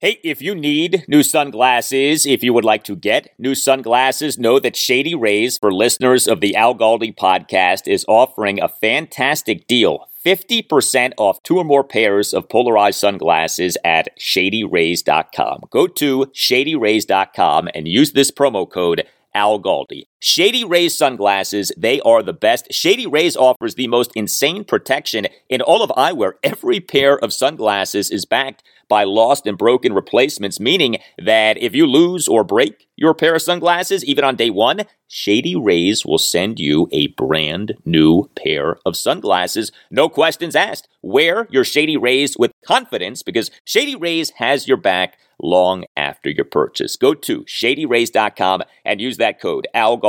Hey, if you need new sunglasses, if you would like to get new sunglasses, know that Shady Rays, for listeners of the Al Galdi podcast, is offering a fantastic deal. 50% off two or more pairs of polarized sunglasses at ShadyRays.com. Go to ShadyRays.com and use this promo code Al Galdi. Shady Rays sunglasses, they are the best. Shady Rays offers the most insane protection in all of eyewear. Every pair of sunglasses is backed by lost and broken replacements, meaning that if you lose or break your pair of sunglasses, even on day one, Shady Rays will send you a brand new pair of sunglasses. No questions asked. Wear your Shady Rays with confidence because Shady Rays has your back long after your purchase. Go to ShadyRays.com and use that code ALGALDI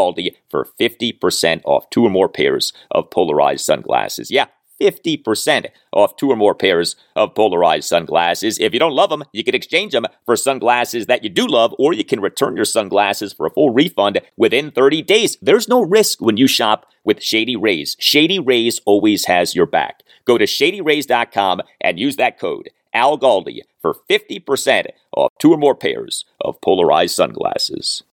for 50% off two or more pairs of polarized sunglasses. Yeah. 50% off two or more pairs of polarized sunglasses. If you don't love them, you can exchange them for sunglasses that you do love, or you can return your sunglasses for a full refund within 30 days. There's no risk when you shop with Shady Rays. Shady Rays always has your back. Go to ShadyRays.com and use that code ALGALDI for 50% off two or more pairs of polarized sunglasses.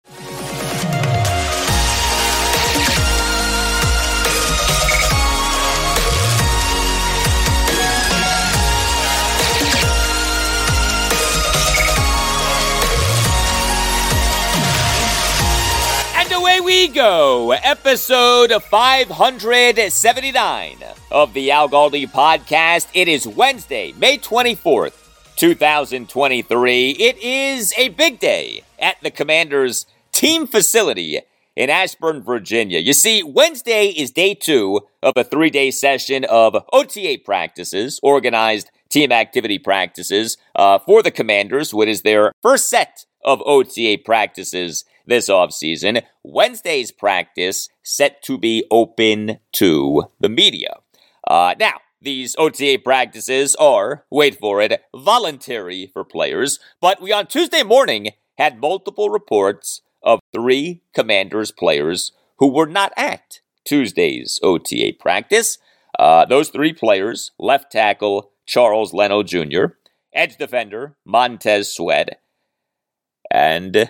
We go, episode 579 of the Al Galdi podcast. It is Wednesday, May 24th, 2023. It is a big day at the Commanders team facility in Ashburn, Virginia. You see, Wednesday is day two of a three-day session of OTA practices, organized team activity practices, for the Commanders, what is their first set of OTA practices this offseason. Wednesday's practice set to be open to the media. Now, these OTA practices are, wait for it, voluntary for players, but we on Tuesday morning had multiple reports of three Commanders players who were not at Tuesday's OTA practice. Those three players, left tackle Charles Leno Jr., edge defender Montez Sweat, and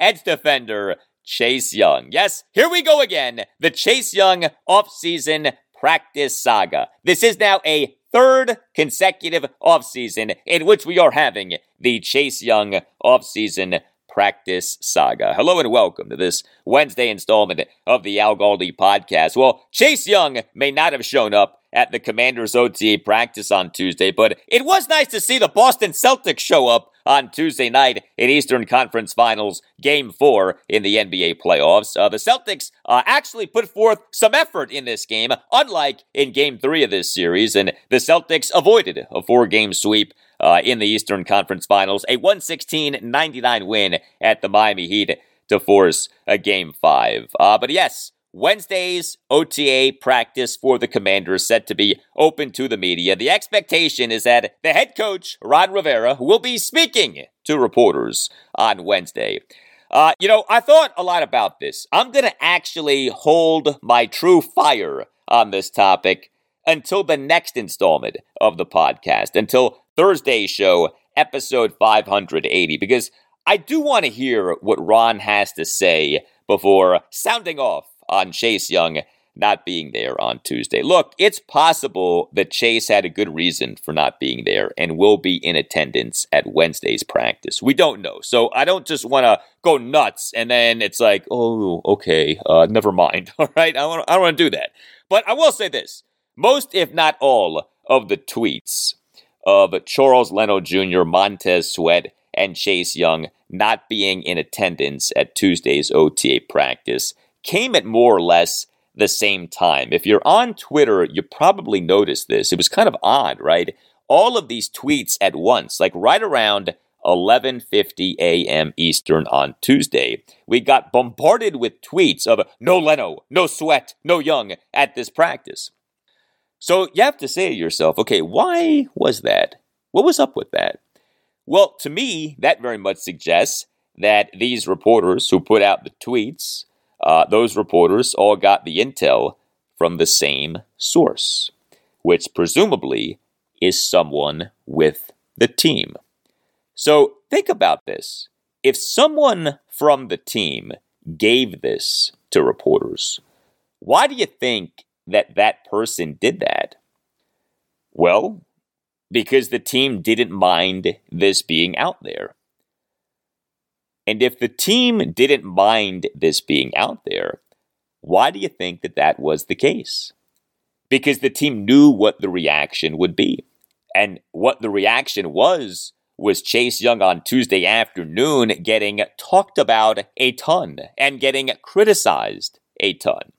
edge defender Chase Young. Yes, here we go again. The Chase Young offseason practice saga. This is now a third consecutive offseason in which we are having the Chase Young offseason practice saga. Hello and welcome to this Wednesday installment of the Al Galdi podcast. Well, Chase Young may not have shown up at the Commanders OTA practice on Tuesday, but it was nice to see the Boston Celtics show up on Tuesday night in Eastern Conference Finals Game 4 in the NBA playoffs. The Celtics actually put forth some effort in this game, unlike in Game 3 of this series, and the Celtics avoided a four-game sweep in the Eastern Conference Finals, a 116-99 win at the Miami Heat to force a Game 5. But yes, Wednesday's OTA practice for the Commanders set to be open to the media. The expectation is that the head coach, Ron Rivera, will be speaking to reporters on Wednesday. I thought a lot about this. I'm going to actually hold my true fire on this topic until the next installment of the podcast, until Thursday's show, episode 580, because I do want to hear what Ron has to say before sounding off on Chase Young not being there on Tuesday. Look, it's possible that Chase had a good reason for not being there and will be in attendance at Wednesday's practice. We don't know. So I don't just want to go nuts and then it's like, oh, okay, never mind. All right, I don't want to do that. But I will say this. Most, if not all, of the tweets of Charles Leno Jr., Montez Sweat, and Chase Young not being in attendance at Tuesday's OTA practice came at more or less the same time. If you're on Twitter, you probably noticed this. It was kind of odd, right? All of these tweets at once, like right around 11:50 a.m. Eastern on Tuesday, we got bombarded with tweets of no Leno, no Sweat, no Young at this practice. So you have to say to yourself, okay, why was that? What was up with that? Well, to me, that very much suggests that these reporters who put out the tweets, those reporters all got the intel from the same source, which presumably is someone with the team. So think about this. If someone from the team gave this to reporters, why do you think that that person did that? Well, because the team didn't mind this being out there. And if the team didn't mind this being out there, why do you think that that was the case? Because the team knew what the reaction would be. And what the reaction was Chase Young on Tuesday afternoon getting talked about a ton and getting criticized a ton.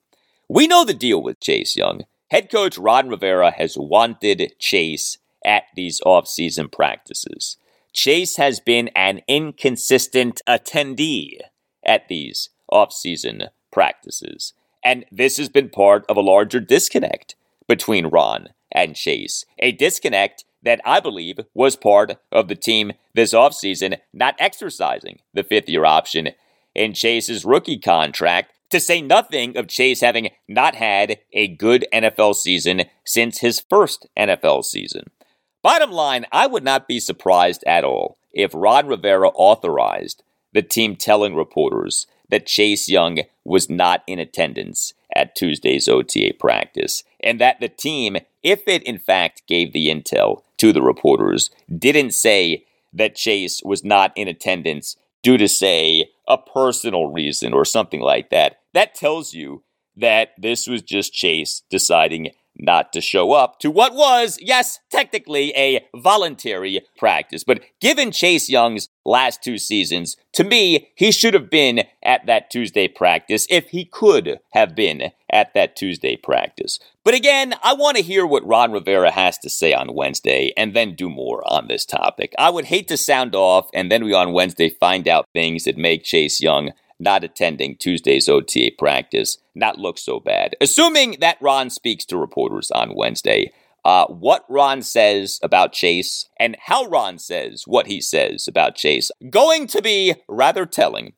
We know the deal with Chase Young. Head coach Ron Rivera has wanted Chase at these offseason practices. Chase has been an inconsistent attendee at these offseason practices. And this has been part of a larger disconnect between Ron and Chase. A disconnect that I believe was part of the team this offseason not exercising the fifth-year option in Chase's rookie contract, to say nothing of Chase having not had a good NFL season since his first NFL season. Bottom line, I would not be surprised at all if Ron Rivera authorized the team telling reporters that Chase Young was not in attendance at Tuesday's OTA practice, and that the team, if it in fact gave the intel to the reporters, didn't say that Chase was not in attendance due to, say, a personal reason or something like that. That tells you that this was just Chase deciding not to show up to what was, yes, technically a voluntary practice. But given Chase Young's last two seasons, to me, he should have been at that Tuesday practice if he could have been at that Tuesday practice. But again, I want to hear what Ron Rivera has to say on Wednesday and then do more on this topic. I would hate to sound off and then we on Wednesday find out things that make Chase Young not attending Tuesday's OTA practice not look so bad. Assuming that Ron speaks to reporters on Wednesday, what Ron says about Chase and how Ron says what he says about Chase, going to be rather telling.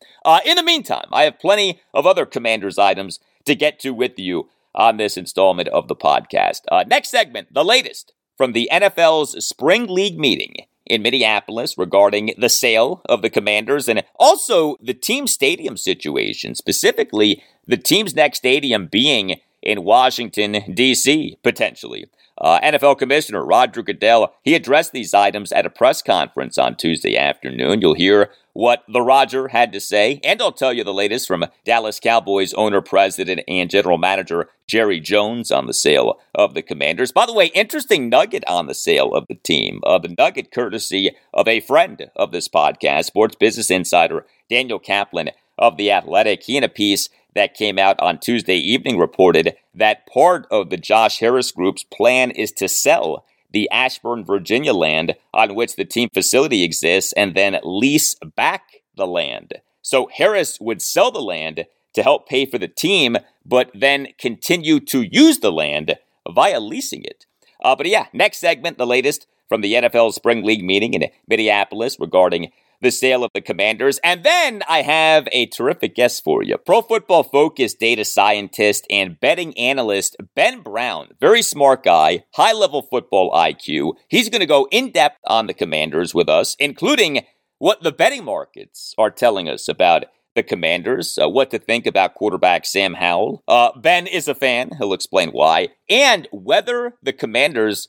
In the meantime, I have plenty of other Commanders items to get to with you on this installment of the podcast. Next segment, the latest from the NFL's Spring League meeting in Minneapolis regarding the sale of the Commanders and also the team stadium situation, specifically the team's next stadium being in Washington, D.C., potentially. NFL Commissioner Roger Goodell, he addressed these items at a press conference on Tuesday afternoon. You'll hear what the Roger had to say, and I'll tell you the latest from Dallas Cowboys owner, president, and general manager Jerry Jones on the sale of the Commanders. By the way, interesting nugget on the sale of the team. The nugget courtesy of a friend of this podcast, sports business insider Daniel Kaplan of The Athletic. He, in a piece that came out on Tuesday evening, reported that part of the Josh Harris group's plan is to sell the Ashburn, Virginia land on which the team facility exists and then lease back the land. So Harris would sell the land to help pay for the team, but then continue to use the land via leasing it. But yeah, next segment, the latest from the NFL Spring League meeting in Minneapolis regarding the sale of the Commanders. And then I have a terrific guest for you. Pro Football Focus data scientist and betting analyst Ben Brown. Very smart guy, high-level football IQ. He's going to go in-depth on the Commanders with us, including what the betting markets are telling us about the Commanders, what to think about quarterback Sam Howell. Ben is a fan. He'll explain why. And whether the Commanders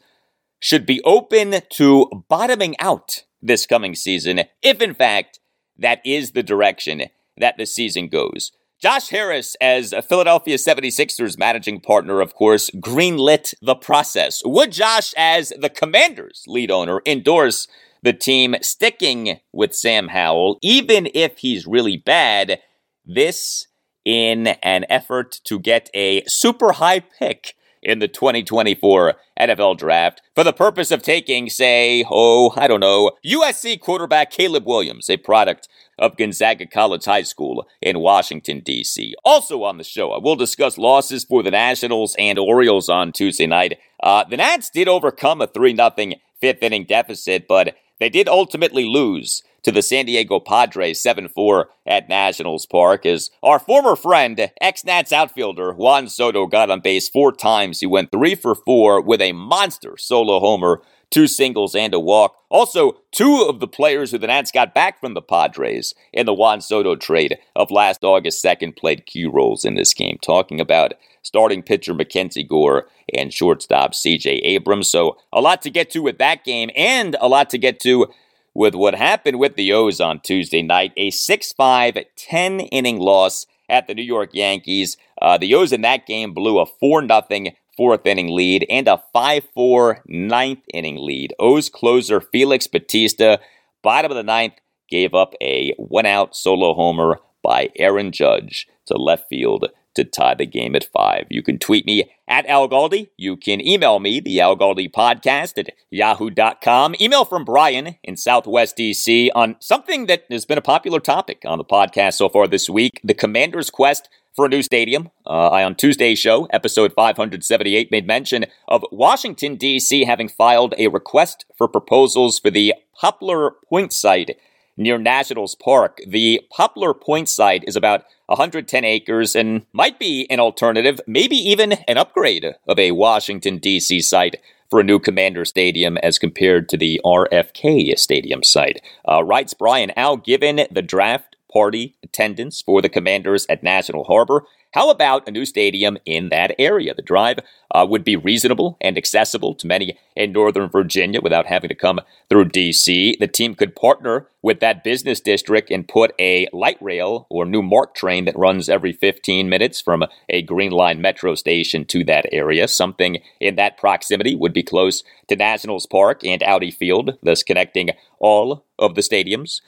should be open to bottoming out this coming season, if in fact that is the direction that the season goes. Josh Harris, as a Philadelphia 76ers managing partner, of course, greenlit the process. Would Josh, as the Commanders' lead owner, endorse the team sticking with Sam Howell, even if he's really bad? This in an effort to get a super high pick in the 2024 NFL Draft for the purpose of taking, say, USC quarterback Caleb Williams, a product of Gonzaga College High School in Washington, D.C. Also on the show, I will discuss losses for the Nationals and Orioles on Tuesday night. The Nats did overcome a 3-0 fifth-inning deficit, but they did ultimately lose to the San Diego Padres 7-4 at Nationals Park, as our former friend, ex-Nats outfielder Juan Soto, got on base four times. He went 3-for-4 with a monster solo homer two singles and a walk. Also, two of the players who the Nats got back from the Padres in the Juan Soto trade of last August 2nd played key roles in this game. Talking about starting pitcher Mackenzie Gore and shortstop C.J. Abrams. So a lot to get to with that game and a lot to get to with what happened with the O's on Tuesday night. A 6-5, 10-inning loss at the New York Yankees. The O's in that game blew a 4-0 fourth-inning lead and a 5-4 ninth-inning lead. O's closer Felix Bautista, bottom of the ninth, gave up a one-out solo homer by Aaron Judge to left field to tie the game at 5. You can tweet me at Al Galdi. You can email me, the Al Galdi podcast at yahoo.com. Email from Brian in Southwest DC on something that has been a popular topic on the podcast so far this week, the Commanders' quest for a new stadium. I, on Tuesday's show, episode 578, made mention of Washington, D.C. having filed a request for proposals for the Poplar Point site near Nationals Park. The Poplar Point site is about 110 acres and might be an alternative, maybe even an upgrade of a Washington, D.C. site for a new Commander Stadium as compared to the RFK Stadium site. Writes Brian Al, given the draft party attendance for the Commanders at National Harbor, how about a new stadium in that area? The drive would be reasonable and accessible to many in Northern Virginia without having to come through D.C. The team could partner with that business district and put a light rail or new MARC train that runs every 15 minutes from a Green Line metro station to that area. Something in that proximity would be close to Nationals Park and Audi Field, thus connecting all of the stadiums.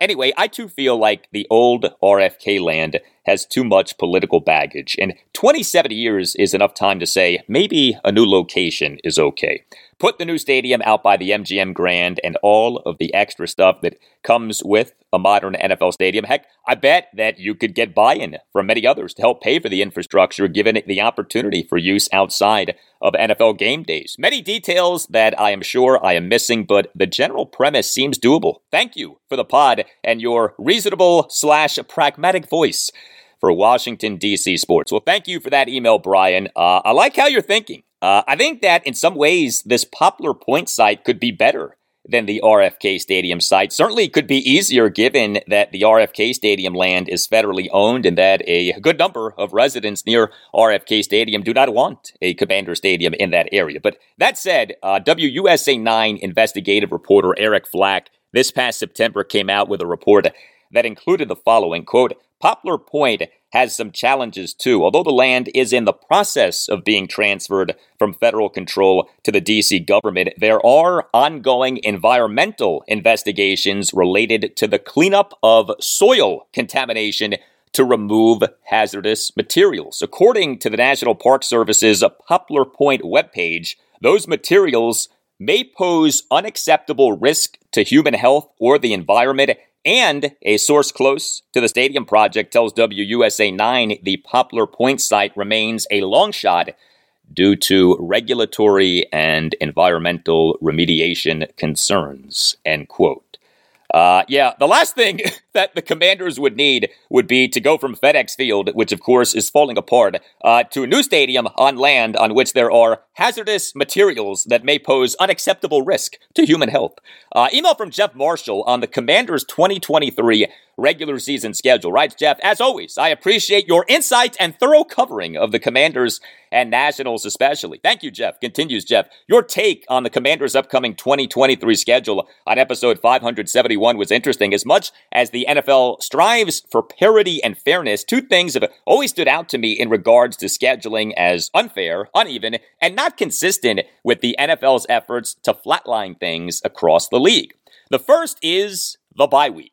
Anyway, I too feel like the old RFK land has too much political baggage, and 27 years is enough time to say maybe a new location is okay. Put the new stadium out by the MGM Grand and all of the extra stuff that comes with a modern NFL stadium. Heck, I bet that you could get buy-in from many others to help pay for the infrastructure given the opportunity for use outside of NFL game days. Many details that I am sure I am missing, but the general premise seems doable. Thank you for the pod and your reasonable/pragmatic voice for Washington, D.C. sports. Well, thank you for that email, Brian. I like how you're thinking. I think that in some ways, this Poplar Point site could be better than the RFK Stadium site. Certainly it could be easier given that the RFK Stadium land is federally owned and that a good number of residents near RFK Stadium do not want a Commander Stadium in that area. But that said, WUSA 9 investigative reporter Eric Flack this past September came out with a report that included the following, quote, Poplar Point has some challenges too. Although the land is in the process of being transferred from federal control to the D.C. government, there are ongoing environmental investigations related to the cleanup of soil contamination to remove hazardous materials. According to the National Park Service's Poplar Point webpage, those materials may pose unacceptable risk to human health or the environment. And a source close to the stadium project tells WUSA 9 the Poplar Point site remains a long shot due to regulatory and environmental remediation concerns, end quote. The last thing that the Commanders would need would be to go from FedEx Field, which of course is falling apart, to a new stadium on land on which there are hazardous materials that may pose unacceptable risk to human health. Email from Jeff Marshall on the Commanders' 2023 regular season schedule. Writes Jeff, as always, I appreciate your insight and thorough covering of the Commanders and Nationals especially. Thank you, Jeff. Continues Jeff, your take on the Commanders' upcoming 2023 schedule on episode 571 was interesting. As much as the NFL strives for parity and fairness, two things have always stood out to me in regards to scheduling as unfair, uneven, and not consistent with the NFL's efforts to flatline things across the league. The first is the bye week.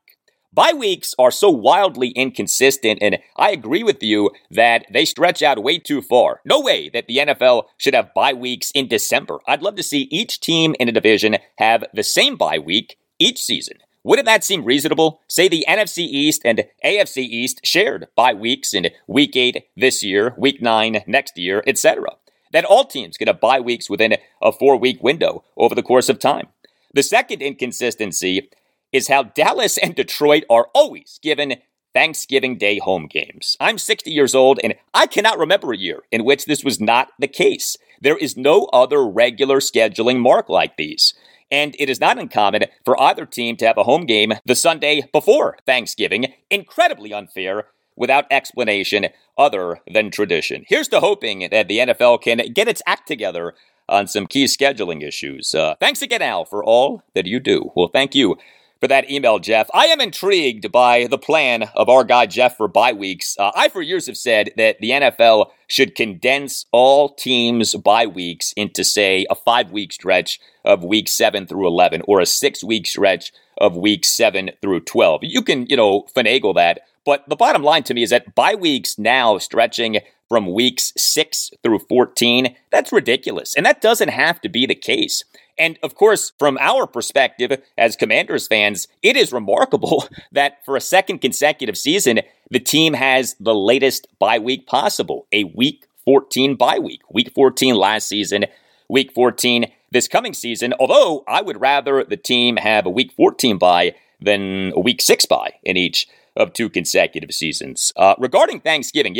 Bye weeks are so wildly inconsistent, and I agree with you that they stretch out way too far. No way that the NFL should have bye weeks in December. I'd love to see each team in a division have the same bye week each season. Wouldn't that seem reasonable? Say the NFC East and AFC East shared bye weeks in Week 8 this year, Week 9 next year, etc. That all teams could have bye weeks within a 4-week window over the course of time. The second inconsistency is how Dallas and Detroit are always given Thanksgiving Day home games. I'm 60 years old, and I cannot remember a year in which this was not the case. There is no other regular scheduling mark like these. And it is not uncommon for either team to have a home game the Sunday before Thanksgiving. Incredibly unfair, without explanation other than tradition. Here's to hoping that the NFL can get its act together on some key scheduling issues. Thanks again, Al, for all that you do. Well, thank you for that email, Jeff. I am intrigued by the plan of our guy, Jeff, for bye weeks. I, for years, have said that the NFL should condense all teams' bye weeks into, say, a 5-week stretch of week 7 through 11 or a 6-week stretch of week 7 through 12. You can, finagle that. But the bottom line to me is that bye weeks now stretching from weeks 6 through 14, that's ridiculous. And that doesn't have to be the case. And of course, from our perspective as Commanders fans, it is remarkable that for a second consecutive season, the team has the latest bye week possible, a week 14 bye week. Week 14 last season, week 14 this coming season, although I would rather the team have a week 14 bye than a week 6 bye in each of two consecutive seasons. Regarding Thanksgiving,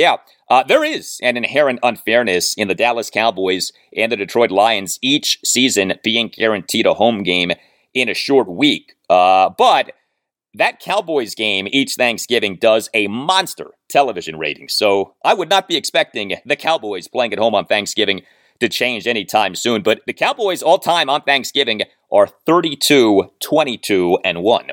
there is an inherent unfairness in the Dallas Cowboys and the Detroit Lions each season being guaranteed a home game in a short week. But that Cowboys game each Thanksgiving does a monster television rating. So I would not be expecting the Cowboys playing at home on Thanksgiving to change anytime soon. But the Cowboys all time on Thanksgiving are 32-22-1.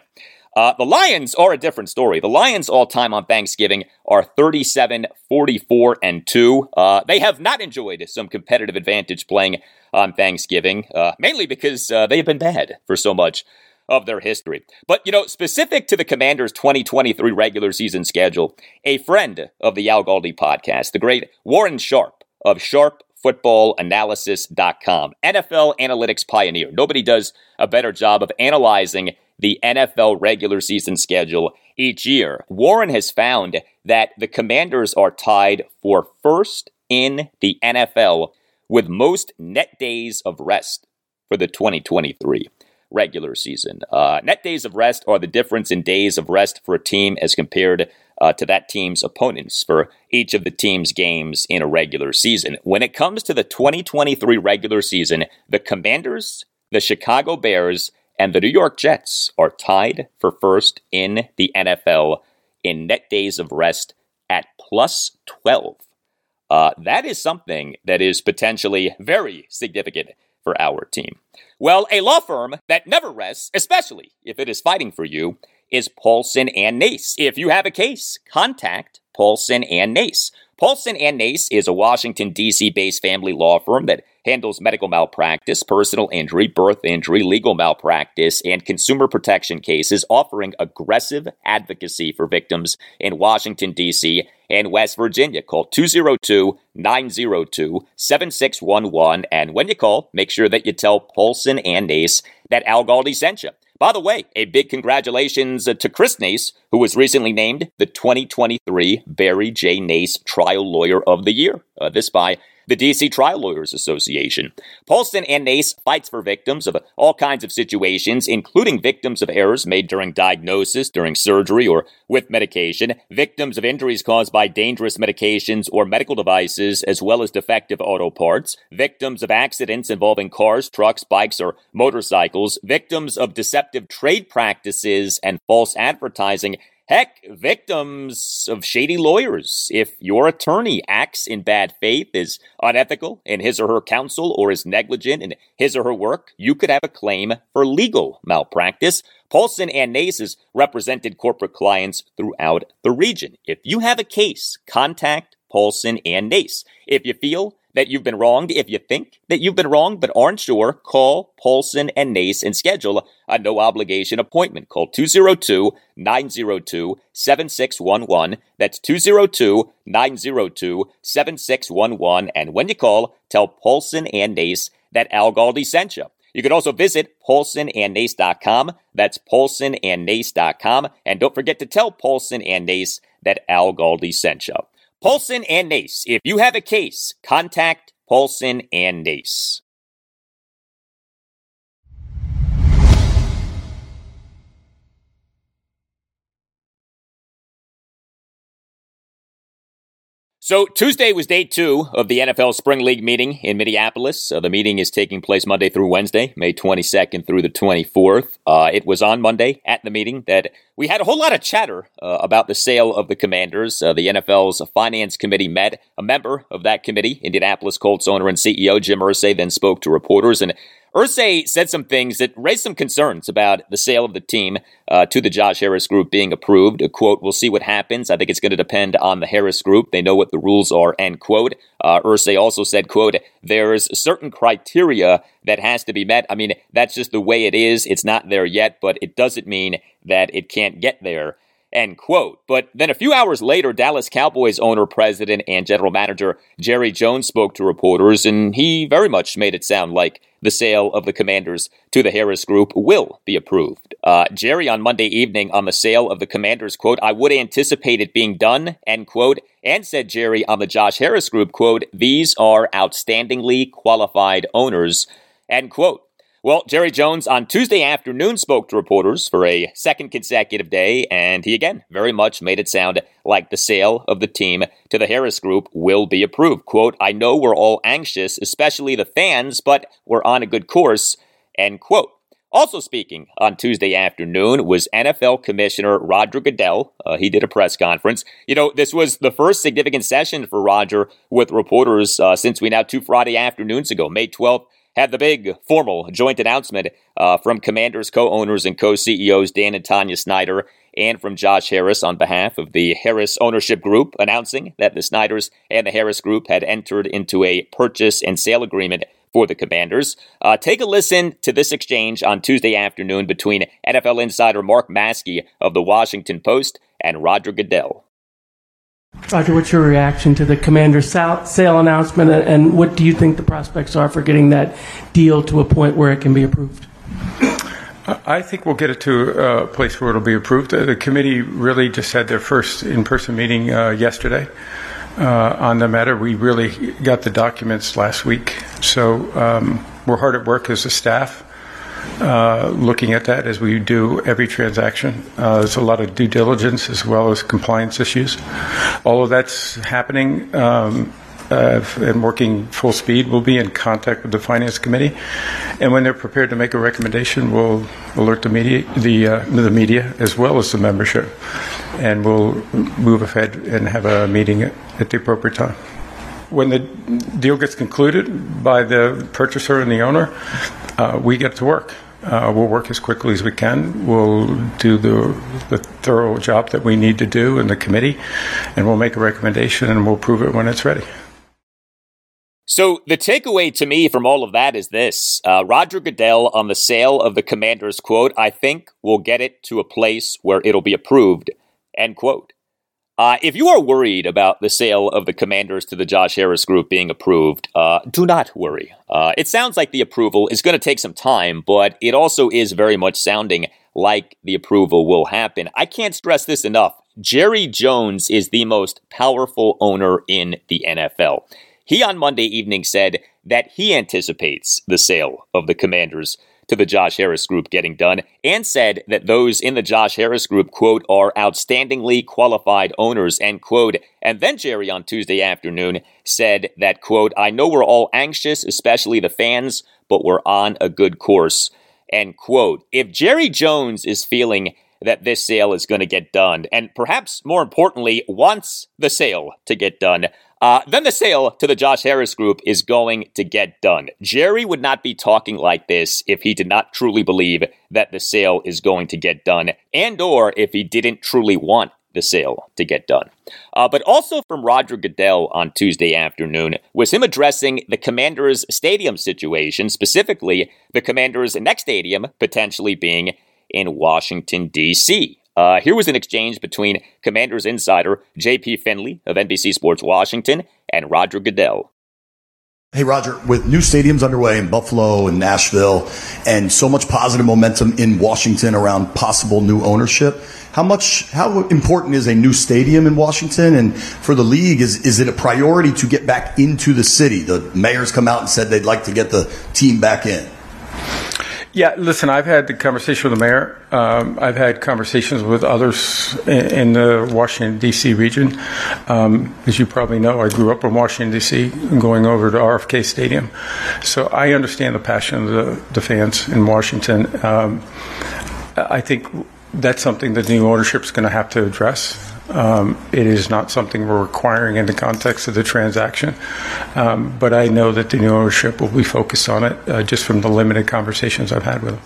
The Lions are a different story. The Lions all-time on Thanksgiving are 37-44-2. They have not enjoyed some competitive advantage playing on Thanksgiving, mainly because they've been bad for so much of their history. But, specific to the Commanders' 2023 regular season schedule, a friend of the Al Galdi podcast, the great Warren Sharp of SharpFootballAnalysis.com, NFL analytics pioneer. Nobody does a better job of analyzing the NFL regular season schedule each year. Warren has found that the Commanders are tied for first in the NFL with most net days of rest for the 2023 regular season. Net days of rest are the difference in days of rest for a team as compared to that team's opponents for each of the team's games in a regular season. When it comes to the 2023 regular season, the Commanders, the Chicago Bears, and the New York Jets are tied for first in the NFL in net days of rest at plus 12. That is something that is potentially very significant for our team. Well, a law firm that never rests, especially if it is fighting for you, is Paulson and Nace. If you have a case, contact Paulson and Nace. Paulson and Nace is a Washington, D.C.-based family law firm that handles medical malpractice, personal injury, birth injury, legal malpractice, and consumer protection cases, offering aggressive advocacy for victims in Washington, D.C. and West Virginia. Call 202-902-7611. And when you call, make sure that you tell Paulson and Nace that Al Galdi sent you. By the way, a big congratulations to Chris Nace, who was recently named the 2023 Barry J. Nace Trial Lawyer of the Year. This by the D.C. Trial Lawyers Association. Paulson and Nace fights for victims of all kinds of situations, including victims of errors made during diagnosis, during surgery, or with medication, victims of injuries caused by dangerous medications or medical devices, as well as defective auto parts, victims of accidents involving cars, trucks, bikes, or motorcycles, victims of deceptive trade practices and false advertising. Heck, victims of shady lawyers. If your attorney acts in bad faith, is unethical in his or her counsel, or is negligent in his or her work, you could have a claim for legal malpractice. Paulson and Nace has represented corporate clients throughout the region. If you have a case, contact Paulson and Nace. If you feel that you've been wronged, if you think that you've been wronged but aren't sure, call Paulson and Nace and schedule a no-obligation appointment. Call 202-902-7611. That's 202-902-7611. And when you call, tell Paulson and Nace that Al Galdi sent you. You can also visit PaulsonandNace.com. That's PaulsonandNace.com. And don't forget to tell Paulson and Nace that Al Galdi sent you. Paulson and Nace. If you have a case, contact Paulson and Nace. So Tuesday was day two of the NFL Spring League meeting in Minneapolis. The meeting is taking place Monday through Wednesday, May 22nd through the 24th. It was on Monday at the meeting that we had a whole lot of chatter about the sale of the Commanders. The NFL's Finance Committee met. A member of that committee, Indianapolis Colts owner and CEO Jim Irsay, then spoke to reporters, and Irsay said some things that raised some concerns about the sale of the team to the Josh Harris Group being approved. Quote, "We'll see what happens. I think it's going to depend on the Harris Group. They know what the rules are," end quote. Irsay also said, quote, "There's certain criteria that has to be met. I mean, that's just the way it is. It's not there yet, but it doesn't mean that it can't get there," end quote. But then a few hours later, Dallas Cowboys owner, president, and general manager Jerry Jones spoke to reporters, and he very much made it sound like the sale of the Commanders to the Harris Group will be approved. Jerry on Monday evening on the sale of the Commanders, quote, "I would anticipate it being done," end quote, and said Jerry on the Josh Harris Group, quote, "These are outstandingly qualified owners," end quote. Well, Jerry Jones on Tuesday afternoon spoke to reporters for a second consecutive day, and he again very much made it sound like the sale of the team to the Harris Group will be approved. Quote, "I know we're all anxious, especially the fans, but we're on a good course," end quote. Also speaking on Tuesday afternoon was NFL Commissioner Roger Goodell. He did a press conference. You know, this was the first significant session for Roger with reporters since we now two Friday afternoons ago, May 12th. Had the big formal joint announcement from Commanders co-owners and co-CEOs Dan and Tanya Snyder and from Josh Harris on behalf of the Harris ownership group, announcing that the Snyders and the Harris Group had entered into a purchase and sale agreement for the Commanders. Take a listen to this exchange on Tuesday afternoon between NFL insider Mark Maskey of The Washington Post and Roger Goodell. Roger, what's your reaction to the Commanders' sale announcement, and what do you think the prospects are for getting that deal to a point where it can be approved? I think we'll get it to a place where it'll be approved. The committee really just had their first in-person meeting yesterday on the matter. We really got the documents last week, so we're hard at work as a staff looking at that as we do every transaction. There's a lot of due diligence as well as compliance issues. All of that's happening and working full speed. We'll be in contact with the Finance Committee, and when they're prepared to make a recommendation, we'll alert the media as well as the membership, and we'll move ahead and have a meeting at the appropriate time. When the deal gets concluded by the purchaser and the owner, we get to work. We'll work as quickly as we can. We'll do the thorough job that we need to do in the committee, and we'll make a recommendation, and we'll prove it when it's ready. So the takeaway to me from all of that is this. Roger Goodell on the sale of the Commanders, quote, "I think we'll get it to a place where it'll be approved," end quote. If you are worried about the sale of the Commanders to the Josh Harris Group being approved, do not worry. It sounds like the approval is going to take some time, but it also is very much sounding like the approval will happen. I can't stress this enough. Jerry Jones is the most powerful owner in the NFL. He on Monday evening said that he anticipates the sale of the Commanders to the Josh Harris Group getting done, and said that those in the Josh Harris Group, quote, "are outstandingly qualified owners," end quote. And then Jerry on Tuesday afternoon said that, quote, "I know we're all anxious, especially the fans, but we're on a good course," end quote. If Jerry Jones is feeling that this sale is going to get done, and perhaps more importantly, wants the sale to get done, then the sale to the Josh Harris Group is going to get done. Jerry would not be talking like this if he did not truly believe that the sale is going to get done, and or if he didn't truly want the sale to get done. But also from Roger Goodell on Tuesday afternoon was him addressing the Commanders' stadium situation, specifically the Commanders' next stadium potentially being in Washington, D.C. Here was an exchange between Commanders insider J.P. Finley of NBC Sports Washington and Roger Goodell. Hey, Roger, with new stadiums underway in Buffalo and Nashville and so much positive momentum in Washington around possible new ownership, how important is a new stadium in Washington? And for the league, is it a priority to get back into the city? The mayor's come out and said they'd like to get the team back in. Yeah, listen, I've had the conversation with the mayor. I've had conversations with others in the Washington, D.C. region. As you probably know, I grew up in Washington, D.C., going over to RFK Stadium. So I understand the passion of the fans in Washington. I think that's something that the new ownership is going to have to address. It is not something we're requiring in the context of the transaction, but I know that the new ownership will be focused on it just from the limited conversations I've had with them.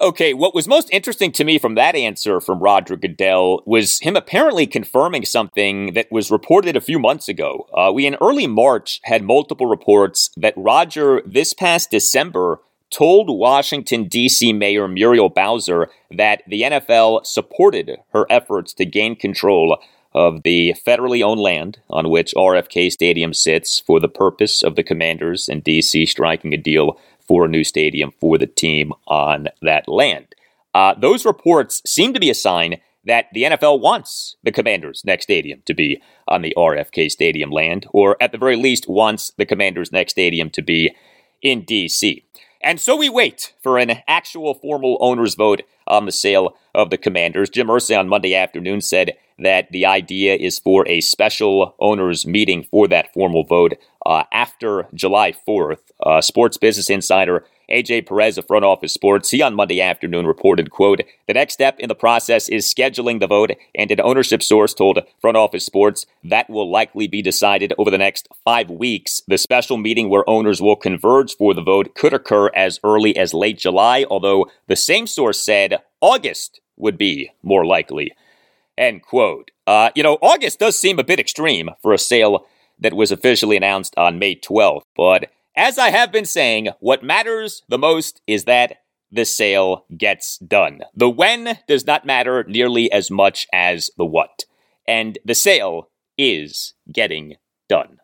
Okay, what was most interesting to me from that answer from Roger Goodell was him apparently confirming something that was reported a few months ago. We, in early March, had multiple reports that Roger, this past December, told Washington, D.C. Mayor Muriel Bowser that the NFL supported her efforts to gain control of the federally owned land on which RFK Stadium sits for the purpose of the Commanders in D.C. striking a deal for a new stadium for the team on that land. Those reports seem to be a sign that the NFL wants the Commanders' next stadium to be on the RFK Stadium land, or at the very least wants the Commanders' next stadium to be in D.C., and so we wait for an actual formal owner's vote on the sale of the Commanders. Jim Irsay on Monday afternoon said that the idea is for a special owners meeting for that formal vote after July 4th. Sports Business Insider AJ Perez of Front Office Sports, he on Monday afternoon reported, quote, "The next step in the process is scheduling the vote," and an ownership source told Front Office Sports that will likely be decided over the next 5 weeks. The special meeting where owners will converge for the vote could occur as early as late July, although the same source said August would be more likely, end quote. August does seem a bit extreme for a sale that was officially announced on May 12th, but as I have been saying, what matters the most is that the sale gets done. The when does not matter nearly as much as the what. And the sale is getting done.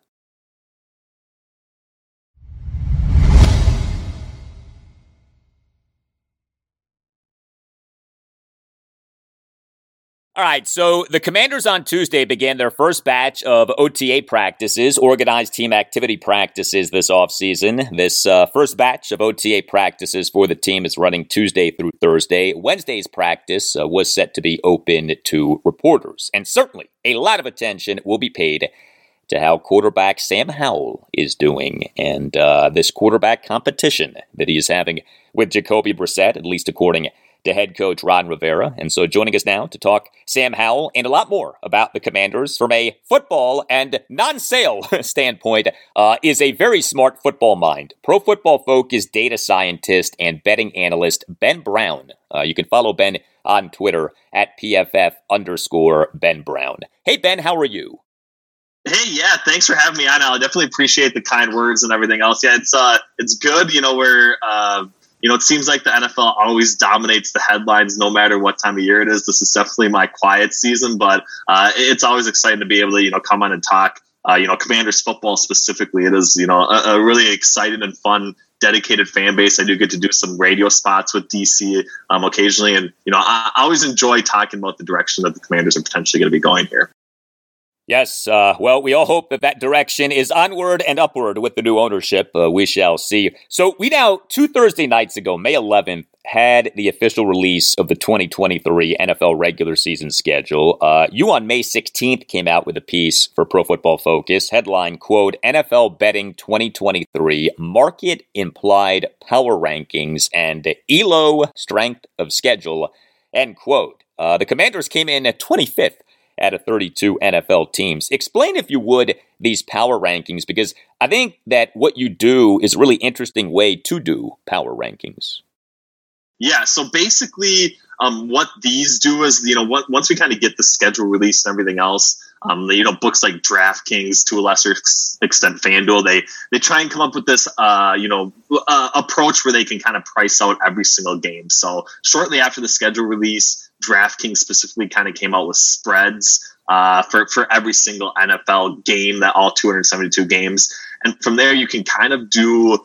All right, so the Commanders on Tuesday began their first batch of OTA practices, organized team activity practices, this offseason. This first batch of OTA practices for the team is running Tuesday through Thursday. Wednesday's practice was set to be open to reporters. And certainly, a lot of attention will be paid to how quarterback Sam Howell is doing and this quarterback competition that he is having with Jacoby Brissett, at least according to head coach Ron Rivera. And so joining us now to talk Sam Howell and a lot more about the Commanders from a football and non-sale standpoint is a very smart football mind, Pro Football Focus data scientist and betting analyst Ben Brown. You can follow Ben on Twitter at PFF_Ben Brown. Hey, Ben, how are you? Hey, yeah, thanks for having me on. I definitely appreciate the kind words and everything else. Yeah, it's good. It seems like the NFL always dominates the headlines no matter what time of year it is. This is definitely my quiet season, but it's always exciting to be able to, come on and talk, Commanders football specifically. It is, a really exciting and fun, dedicated fan base. I do get to do some radio spots with DC occasionally, and, I always enjoy talking about the direction that the Commanders are potentially going to be going here. Yes, well, we all hope that that direction is onward and upward with the new ownership. We shall see. So we now, two Thursday nights ago, May 11th, had the official release of the 2023 NFL regular season schedule. You on May 16th came out with a piece for Pro Football Focus. Headline, quote, "NFL Betting 2023 Market Implied Power Rankings and ELO Strength of Schedule," end quote. The Commanders came in at 25th. Out of 32 NFL teams. Explain, if you would, these power rankings, because I think that what you do is a really interesting way to do power rankings. Yeah, so basically what these do is, once we kind of get the schedule released and everything else, books like DraftKings, to a lesser extent FanDuel, they try and come up with this, approach where they can kind of price out every single game. So shortly after the schedule release, DraftKings specifically kind of came out with spreads for every single NFL game, that all 272 games. And from there, you can kind of do,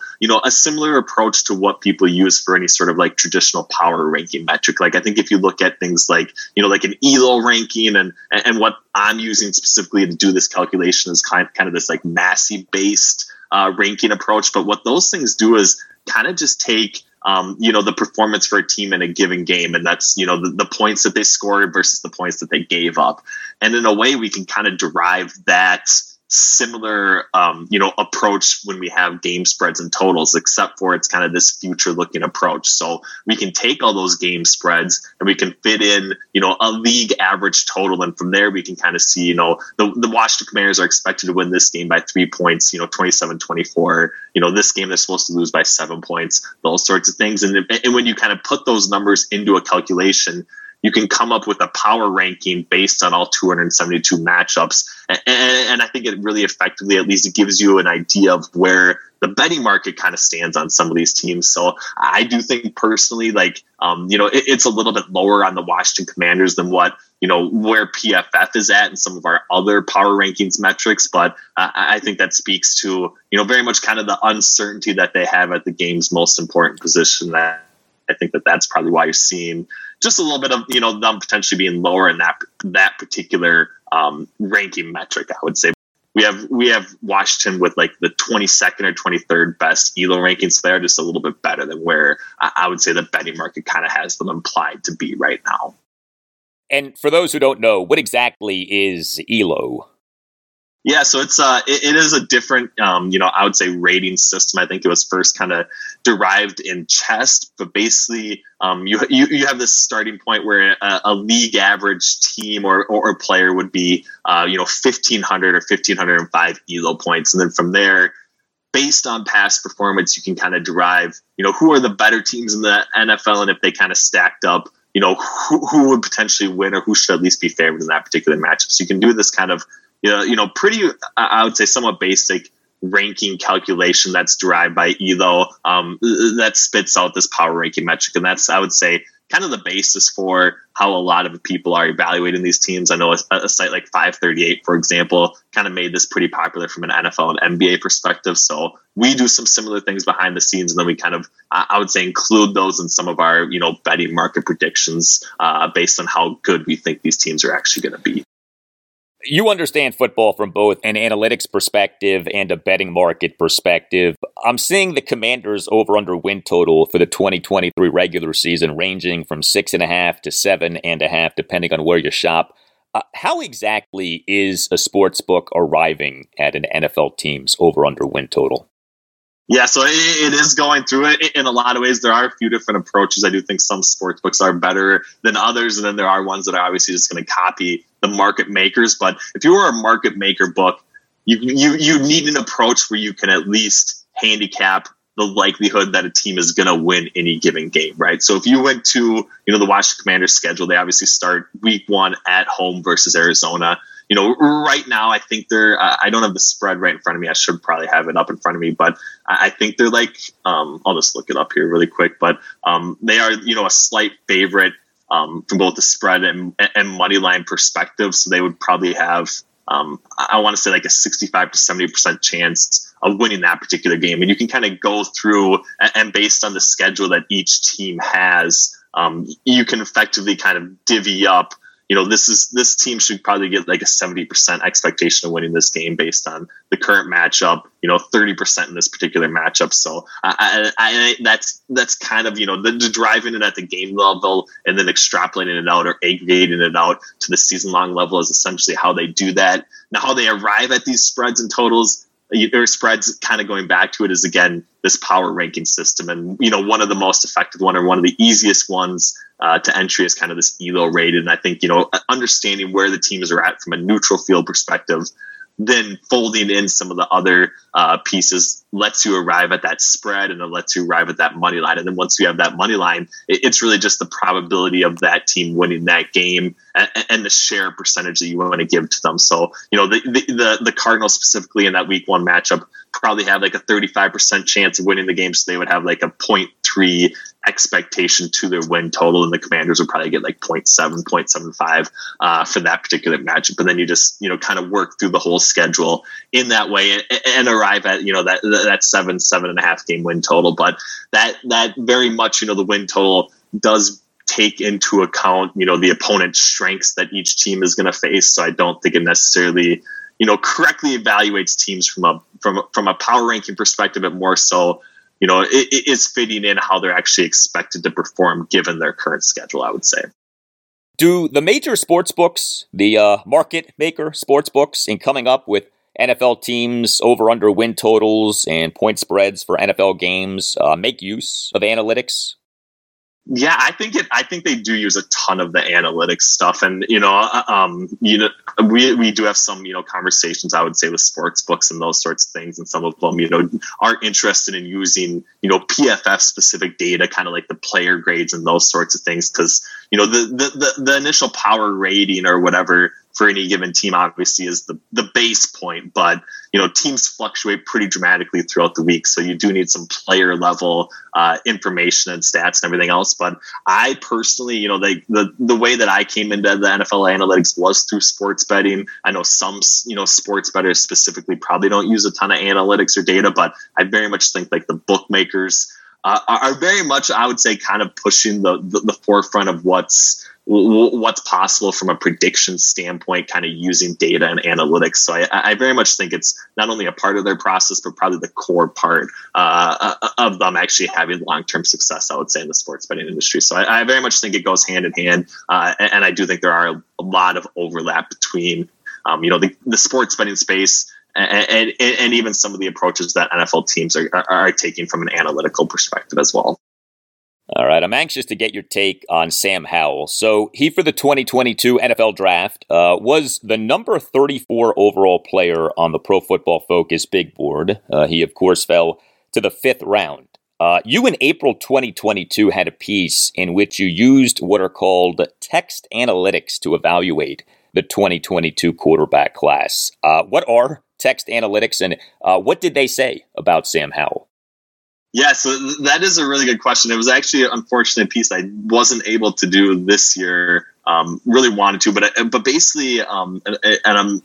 a similar approach to what people use for any sort of like traditional power ranking metric. Like, I think if you look at things like, like an ELO ranking and what I'm using specifically to do this calculation is kind of this like Massey based ranking approach. But what those things do is kind of just take you know, the performance for a team in a given game. And that's, you know, the points that they scored versus the points that they gave up. And in a way, we can kind of derive that similar, you know, approach when we have game spreads and totals, except for it's kind of this future looking approach. So we can take all those game spreads and we can fit in, you know, a league average total. And from there, we can kind of see, you know, the Washington Commanders are expected to win this game by 3 points, you know, 27-24, you know, this game they're supposed to lose by 7 points, those sorts of things. And when you kind of put those numbers into a calculation, you can come up with a power ranking based on all 272 matchups. And I think it really effectively, at least it gives you an idea of where the betting market kind of stands on some of these teams. So I do think personally, like, you know, it's a little bit lower on the Washington Commanders than what, you know, where PFF is at and some of our other power rankings metrics. But I think that speaks to, you know, very much kind of the uncertainty that they have at the game's most important position. That I think that that's probably why you're seeing just a little bit of, you know, them potentially being lower in that particular ranking metric. I would say we have Washington with like the 22nd or 23rd best ELO rankings. They're just a little bit better than where I would say the betting market kind of has them implied to be right now. And for those who don't know, what exactly is ELO? Yeah, so it is a different, you know, I would say rating system. I think it was first kind of derived in chess, but basically you have this starting point where a league average team or player would be, you know, 1,500 or 1,505 ELO points. And then from there, based on past performance, you can kind of derive, you know, who are the better teams in the NFL and if they kind of stacked up, you know, who would potentially win or who should at least be favored in that particular matchup. So you can do this kind of, you know, pretty, I would say, somewhat basic ranking calculation that's derived by ELO that spits out this power ranking metric. And that's, I would say, kind of the basis for how a lot of people are evaluating these teams. I know a site like 538, for example, kind of made this pretty popular from an NFL and NBA perspective. So we do some similar things behind the scenes, and then we kind of, I would say, include those in some of our, you know, betting market predictions based on how good we think these teams are actually going to be. You understand football from both an analytics perspective and a betting market perspective. I'm seeing the Commanders over-under win total for the 2023 regular season ranging from 6.5 to 7.5, depending on where you shop. How exactly is a sports book arriving at an NFL team's over-under win total? Yeah, so it is going through it in a lot of ways. There are a few different approaches. I do think some sports books are better than others, and then there are ones that are obviously just going to copy the market makers. But if you were a market maker book, you need an approach where you can at least handicap the likelihood that a team is going to win any given game, right? So if you went to, you know, the Washington Commanders schedule, they obviously start week 1 at home versus Arizona. You know, right now, I think they're, I don't have the spread right in front of me. I should probably have it up in front of me, but I think they're like, I'll just look it up here really quick, but they are, you know, a slight favorite from both the spread and money line perspective. So they would probably have, I want to say like a 65 to 70% chance of winning that particular game. And you can kind of go through and based on the schedule that each team has, you can effectively kind of divvy up, you know, this team should probably get like a 70% expectation of winning this game based on the current matchup, you know, 30% in this particular matchup. So I that's kind of, you know, the driving it at the game level and then extrapolating it out or aggregating it out to the season long level is essentially how they do that. Now, how they arrive at these spreads and totals, their spreads, kind of going back to it, is again this power ranking system. And, you know, one of the most effective one or one of the easiest ones to entry is kind of this ELO rated. And I think, you know, understanding where the teams are at from a neutral field perspective, then folding in some of the other pieces lets you arrive at that spread, and it lets you arrive at that money line. And then once you have that money line, it's really just the probability of that team winning that game and the share percentage that you want to give to them. So, you know, the Cardinals specifically in that week 1 matchup probably have like a 35% chance of winning the game. So they would have like a 0.3 expectation to their win total, and the Commanders would probably get like 0.7, 0.75 for that particular matchup. And then you just, you know, kind of work through the whole schedule in that way and arrive at, you know, that 7.5 game win total. But that very much, you know, the win total does take into account, you know, the opponent's strengths that each team is going to face. So I don't think it necessarily, you know, correctly evaluates teams from a power ranking perspective, but more so you know, it is fitting in how they're actually expected to perform given their current schedule, I would say. Do the major sports books, the market maker sports books, in coming up with NFL teams' over-under win totals and point spreads for NFL games, make use of analytics? Yeah, I think they do use a ton of the analytics stuff, and we do have some conversations, I would say, with sports books and those sorts of things, and some of them are interested in using PFF specific data, kind of like the player grades and those sorts of things, because the initial power rating or whatever for any given team obviously is the base point, but teams fluctuate pretty dramatically throughout the week, so you do need some player level information and stats and everything else. But I personally, the way that I came into the NFL analytics was through sports betting. I know some sports bettors specifically probably don't use a ton of analytics or data, but I very much think like the bookmakers are very much, I would say, kind of pushing the forefront of what's possible from a prediction standpoint, kind of using data and analytics. So I very much think it's not only a part of their process, but probably the core part of them actually having long-term success, I would say, in the sports betting industry. So I very much think it goes hand in hand. And I do think there are a lot of overlap between, the sports betting space and even some of the approaches that NFL teams are taking from an analytical perspective as well. All right, I'm anxious to get your take on Sam Howell. So he, for the 2022 NFL Draft, was the number 34 overall player on the Pro Football Focus big board. He, of course, fell to the 5th round. You, in April 2022, had a piece in which you used what are called text analytics to evaluate the 2022 quarterback class. What are text analytics, and what did they say about Sam Howell? Yeah, so that is a really good question. It was actually an unfortunate piece I wasn't able to do this year. Really wanted to, but basically, and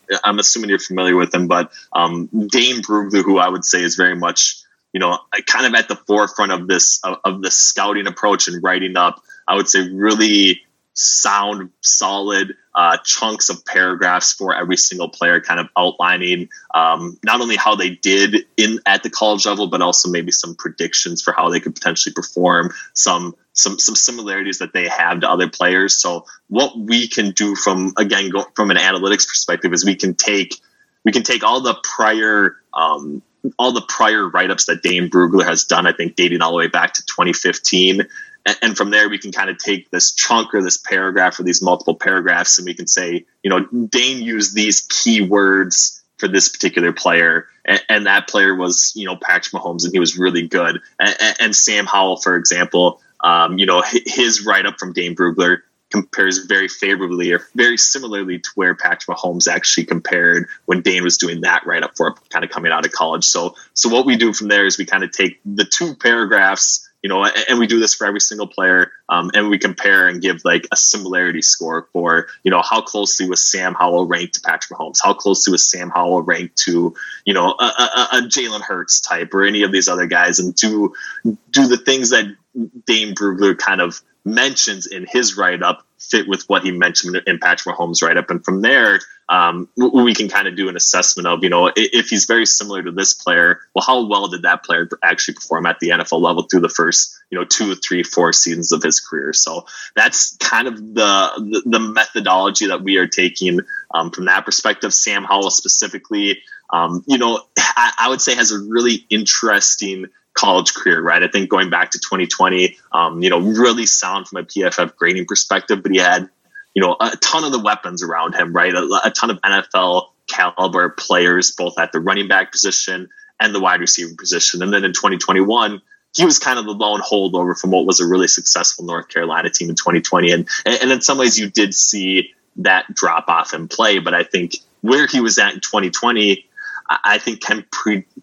I'm assuming you're familiar with him, but Dane Brugler, who I would say is very much kind of at the forefront of this of the scouting approach and writing up, I would say, really sound, solid chunks of paragraphs for every single player, kind of outlining not only how they did in at the college level, but also maybe some predictions for how they could potentially perform, some similarities that they have to other players. So what we can do from an analytics perspective is we can take all the prior write-ups that Dane Brugler has done, I think dating all the way back to 2015. And from there, we can kind of take this chunk or this paragraph or these multiple paragraphs, and we can say, Dane used these key words for this particular player, and that player was, Patrick Mahomes, and he was really good. And Sam Howell, for example, his write-up from Dane Brugler compares very favorably or very similarly to where Patrick Mahomes actually compared when Dane was doing that write-up for kind of coming out of college. So what we do from there is we kind of take the two paragraphs, and we do this for every single player, and we compare and give like a similarity score for, how closely was Sam Howell ranked to Patrick Mahomes? How closely was Sam Howell ranked to, a Jalen Hurts type or any of these other guys? And do the things that Dane Brugler kind of mentions in his write-up fit with what he mentioned in Patrick Mahomes' write-up? And from there, we can kind of do an assessment of, if he's very similar to this player, well, how well did that player actually perform at the NFL level through the first, 2, 3, 4 seasons of his career? So that's kind of the methodology that we are taking from that perspective. Sam Howell specifically, I would say has a really interesting college career, right? I think going back to 2020, really sound from a PFF grading perspective, but he had, a ton of the weapons around him, right? A ton of NFL caliber players, both at the running back position and the wide receiver position. And then in 2021, he was kind of the lone holdover from what was a really successful North Carolina team in 2020. And in some ways you did see that drop off in play, but I think where he was at in 2020, I think can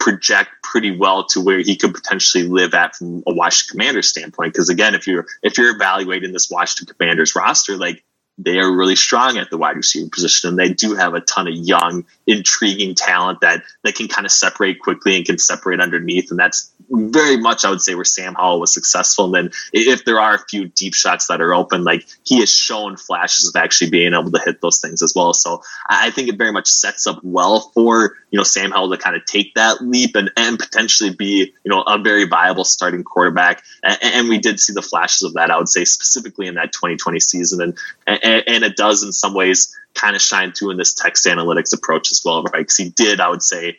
project pretty well to where he could potentially live at from a Washington Commanders standpoint. Because again, if you're evaluating this Washington Commanders roster, like they are really strong at the wide receiver position, and they do have a ton of young, intriguing talent that can kind of separate quickly and can separate underneath. And that's very much, I would say, where Sam Howell was successful. And then if there are a few deep shots that are open, like he has shown flashes of actually being able to hit those things as well. So I think it very much sets up well for, you know, Sam Howell to kind of take that leap and potentially be, you know, a very viable starting quarterback. And we did see the flashes of that, I would say, specifically in that 2020 season. And it does in some ways kind of shine through in this text analytics approach as well, right? Because he did, I would say,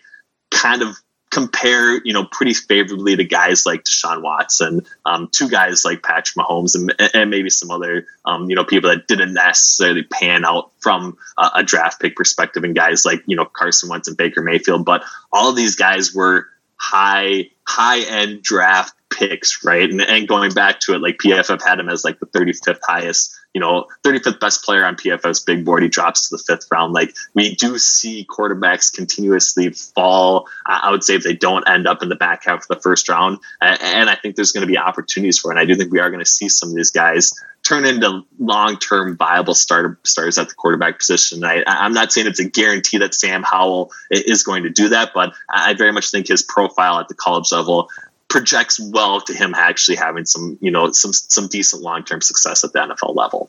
kind of compare, you know, pretty favorably to guys like Deshaun Watson, to guys like Patrick Mahomes, and maybe some other, you know, people that didn't necessarily pan out from a draft pick perspective, and guys like, you know, Carson Wentz and Baker Mayfield. But all of these guys were high end draft picks, right? And going back to it, like PFF had him as like the 35th highest, you know, 35th best player on PFF's big board. He drops to the 5th round. Like, we do see quarterbacks continuously fall, I would say, if they don't end up in the back half of the first round. And I think there's going to be opportunities for it. And I do think we are going to see some of these guys turn into long-term viable starters at the quarterback position. I'm not saying it's a guarantee that Sam Howell is going to do that, but I very much think his profile at the college level projects well to him actually having some, you know, some decent long-term success at the NFL level.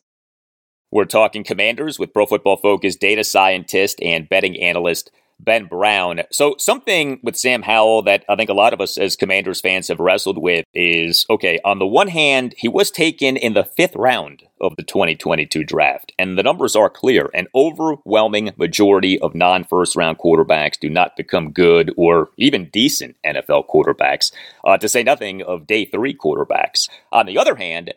We're talking Commanders with Pro Football Focus data scientist and betting analyst Ben Brown. So something with Sam Howell that I think a lot of us as Commanders fans have wrestled with is, okay, on the one hand, he was taken in the 5th round of the 2022 draft, and the numbers are clear. An overwhelming majority of non-first round quarterbacks do not become good or even decent NFL quarterbacks, to say nothing of day 3 quarterbacks. On the other hand,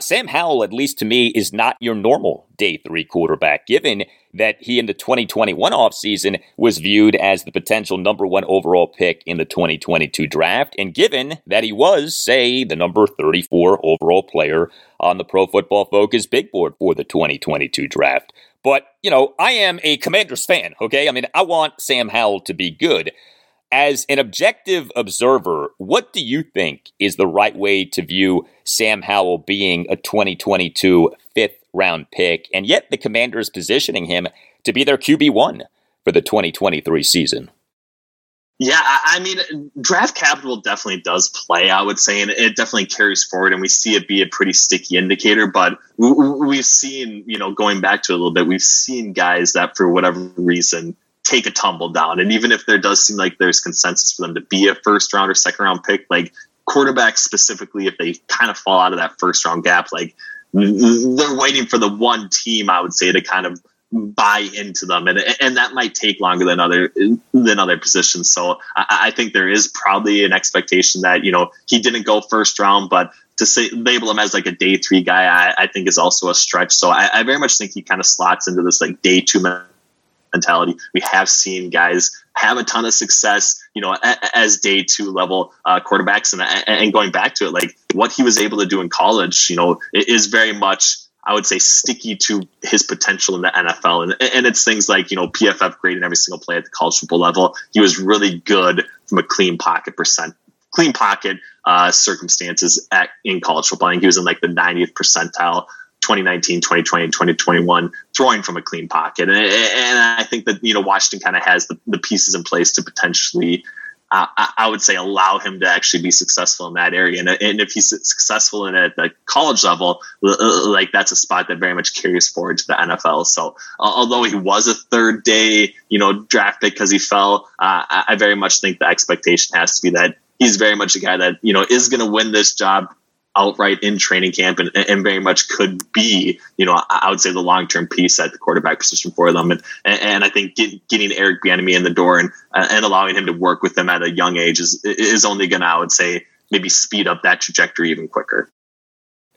Sam Howell, at least to me, is not your normal day 3 quarterback, given that he in the 2021 offseason was viewed as the potential number 1 overall pick in the 2022 draft, and given that he was, say, the number 34 overall player on the Pro Football Focus big board for the 2022 draft. But, you know, I am a Commanders fan, okay? I mean, I want Sam Howell to be good. As an objective observer, what do you think is the right way to view Sam Howell being a 2022 5th-round pick, and yet the Commanders positioning him to be their QB1 for the 2023 season? Yeah, I mean, draft capital definitely does play, I would say, and it definitely carries forward, and we see it be a pretty sticky indicator. But we've seen, you know, going back to it a little bit, we've seen guys that for whatever reason take a tumble down. And even if there does seem like there's consensus for them to be a 1st round or 2nd round pick, like quarterbacks specifically, if they kind of fall out of that 1st round gap, like they're waiting for the one team, I would say, to kind of buy into them. And that might take longer than other positions. So I think there is probably an expectation that, you know, he didn't go 1st round, but to say, label him as like a day 3 guy, I think is also a stretch. So I very much think he kind of slots into this like day 2 mentality. We have seen guys have a ton of success, you know, as day 2 level quarterbacks, and going back to it, like what he was able to do in college, you know, is very much, I would say, sticky to his potential in the NFL. And it's things like, you know, PFF grading every single play at the college football level. He was really good from a clean pocket circumstances in college football. I think he was in like the 90th percentile 2019, 2020, and 2021, throwing from a clean pocket. And I think that, you know, Washington kind of has the pieces in place to potentially, I would say, allow him to actually be successful in that area. And if he's successful in it at the college level, like that's a spot that very much carries forward to the NFL. So although he was a 3rd day, you know, draft pick because he fell, I very much think the expectation has to be that he's very much a guy that, you know, is going to win this job outright in training camp, and very much could be, you know, I would say the long-term piece at the quarterback position for them. And I think getting Eric Bieniemy in the door and allowing him to work with them at a young age is only going to, I would say, maybe speed up that trajectory even quicker.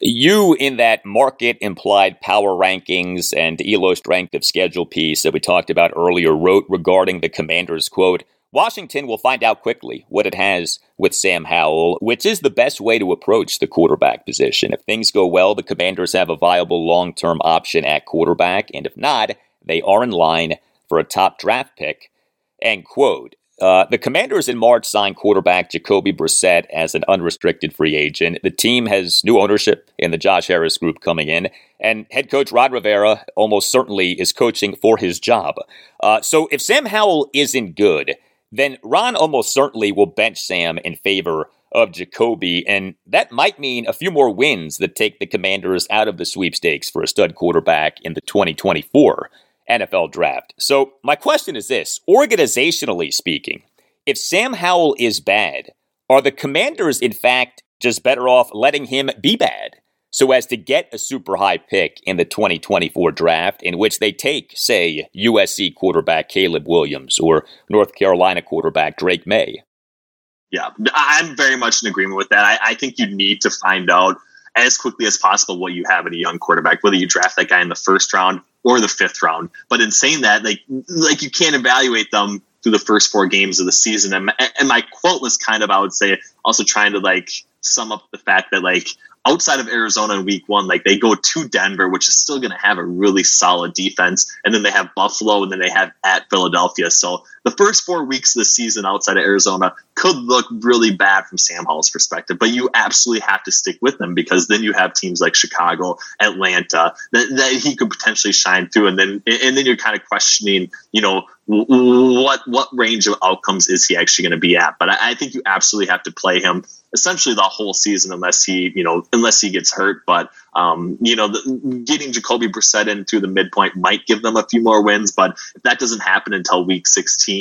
You, in that market implied power rankings and ELO strength of schedule piece that we talked about earlier, wrote regarding the Commanders, quote, "Washington will find out quickly what it has with Sam Howell, which is the best way to approach the quarterback position. If things go well, the Commanders have a viable long-term option at quarterback, and if not, they are in line for a top draft pick." End quote. The Commanders in March signed quarterback Jacoby Brissett as an unrestricted free agent. The team has new ownership in the Josh Harris group coming in, and head coach Ron Rivera almost certainly is coaching for his job. So if Sam Howell isn't good, then Ron almost certainly will bench Sam in favor of Jacoby, and that might mean a few more wins that take the Commanders out of the sweepstakes for a stud quarterback in the 2024 NFL draft. So my question is this, organizationally speaking, if Sam Howell is bad, are the Commanders, in fact, just better off letting him be bad so as to get a super high pick in the 2024 draft in which they take, say, USC quarterback Caleb Williams or North Carolina quarterback Drake May? Yeah, I'm very much in agreement with that. I think you need to find out as quickly as possible what you have in a young quarterback, whether you draft that guy in the first round or the fifth round. But in saying that, like you can't evaluate them through the first four games of the season. And my quote was kind of, I would say, also trying to like sum up the fact that like outside of Arizona in week 1, like they go to Denver, which is still going to have a really solid defense. And then they have Buffalo and then they have at Philadelphia. So the first 4 weeks of the season outside of Arizona could look really bad from Sam Howell's perspective, but you absolutely have to stick with them because then you have teams like Chicago, Atlanta that he could potentially shine through. And then you're kind of questioning, you know, what range of outcomes is he actually going to be at? But I think you absolutely have to play him essentially the whole season unless he gets hurt. But getting Jacoby Brissett in through the midpoint might give them a few more wins. But if that doesn't happen until week 16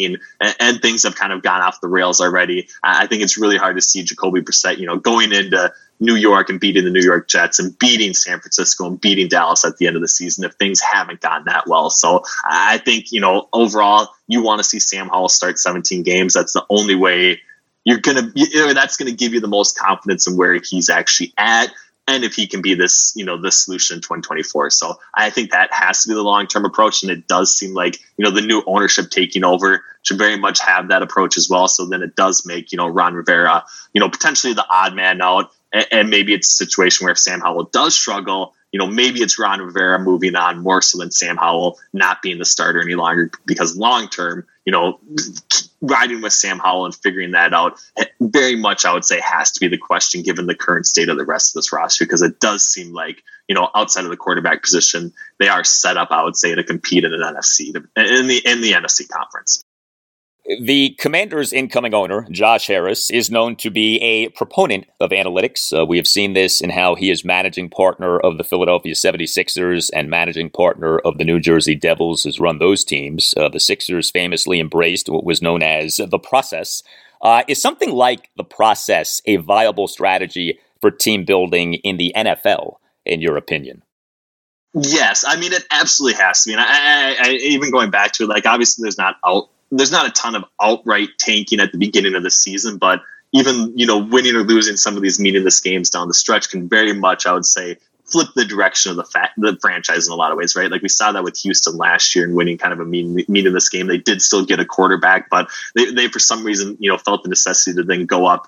and things have kind of gone off the rails already, I think it's really hard to see Jacoby Brissett, you know, going into New York and beating the New York Jets and beating San Francisco and beating Dallas at the end of the season if things haven't gotten that well. So I think, you know, overall, you want to see Sam Howell start 17 games. That's the only way you're going to, you know, that's going to give you the most confidence in where he's actually at and if he can be this, you know, this solution in 2024. So I think that has to be the long-term approach. And it does seem like, you know, the new ownership taking over should very much have that approach as well. So then it does make, you know, Ron Rivera, you know, potentially the odd man out. And maybe it's a situation where if Sam Howell does struggle, you know, maybe it's Ron Rivera moving on more so than Sam Howell not being the starter any longer, because long term, you know, riding with Sam Howell and figuring that out very much, I would say, has to be the question given the current state of the rest of this roster, because it does seem like, you know, outside of the quarterback position, they are set up, I would say, to compete in an NFC in the NFC conference. The Commanders' incoming owner, Josh Harris, is known to be a proponent of analytics. We have seen this in how he is managing partner of the Philadelphia 76ers and managing partner of the New Jersey Devils, has run those teams. The Sixers famously embraced what was known as the process. Is something like the process a viable strategy for team building in the NFL, in your opinion? Yes. I mean, it absolutely has to be. And I even going back to it, like, obviously there's not a ton of outright tanking at the beginning of the season, but even, you know, winning or losing some of these meaningless games down the stretch can very much, I would say, flip the direction of the franchise in a lot of ways, right? Like we saw that with Houston last year and winning kind of a meaningless game. They did still get a quarterback, but they for some reason, you know, felt the necessity to then go up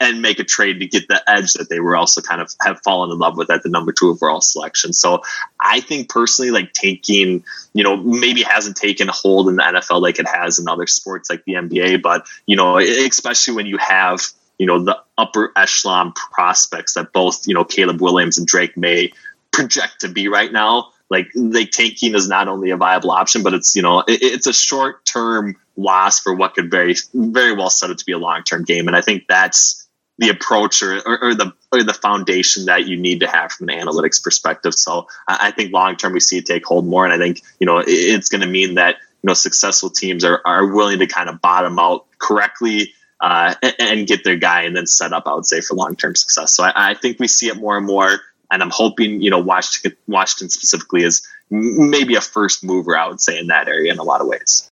and make a trade to get the edge that they were also kind of have fallen in love with at the number 2 overall selection. So I think personally, like tanking, you know, maybe hasn't taken hold in the NFL like it has in other sports like the NBA, but, you know, especially when you have, you know, the upper echelon prospects that both, you know, Caleb Williams and Drake May project to be right now, like they tanking is not only a viable option, but it's, you know, it's a short term loss for what could very, very well set up to be a long term game. And I think that's the approach or the foundation that you need to have from an analytics perspective. So I think long term we see it take hold more. And I think, you know, it's going to mean that, you know, successful teams are willing to kind of bottom out correctly and get their guy and then set up, I would say, for long-term success. So I think we see it more and more, and I'm hoping, you know, Washington specifically is maybe a first mover, I would say, in that area in a lot of ways.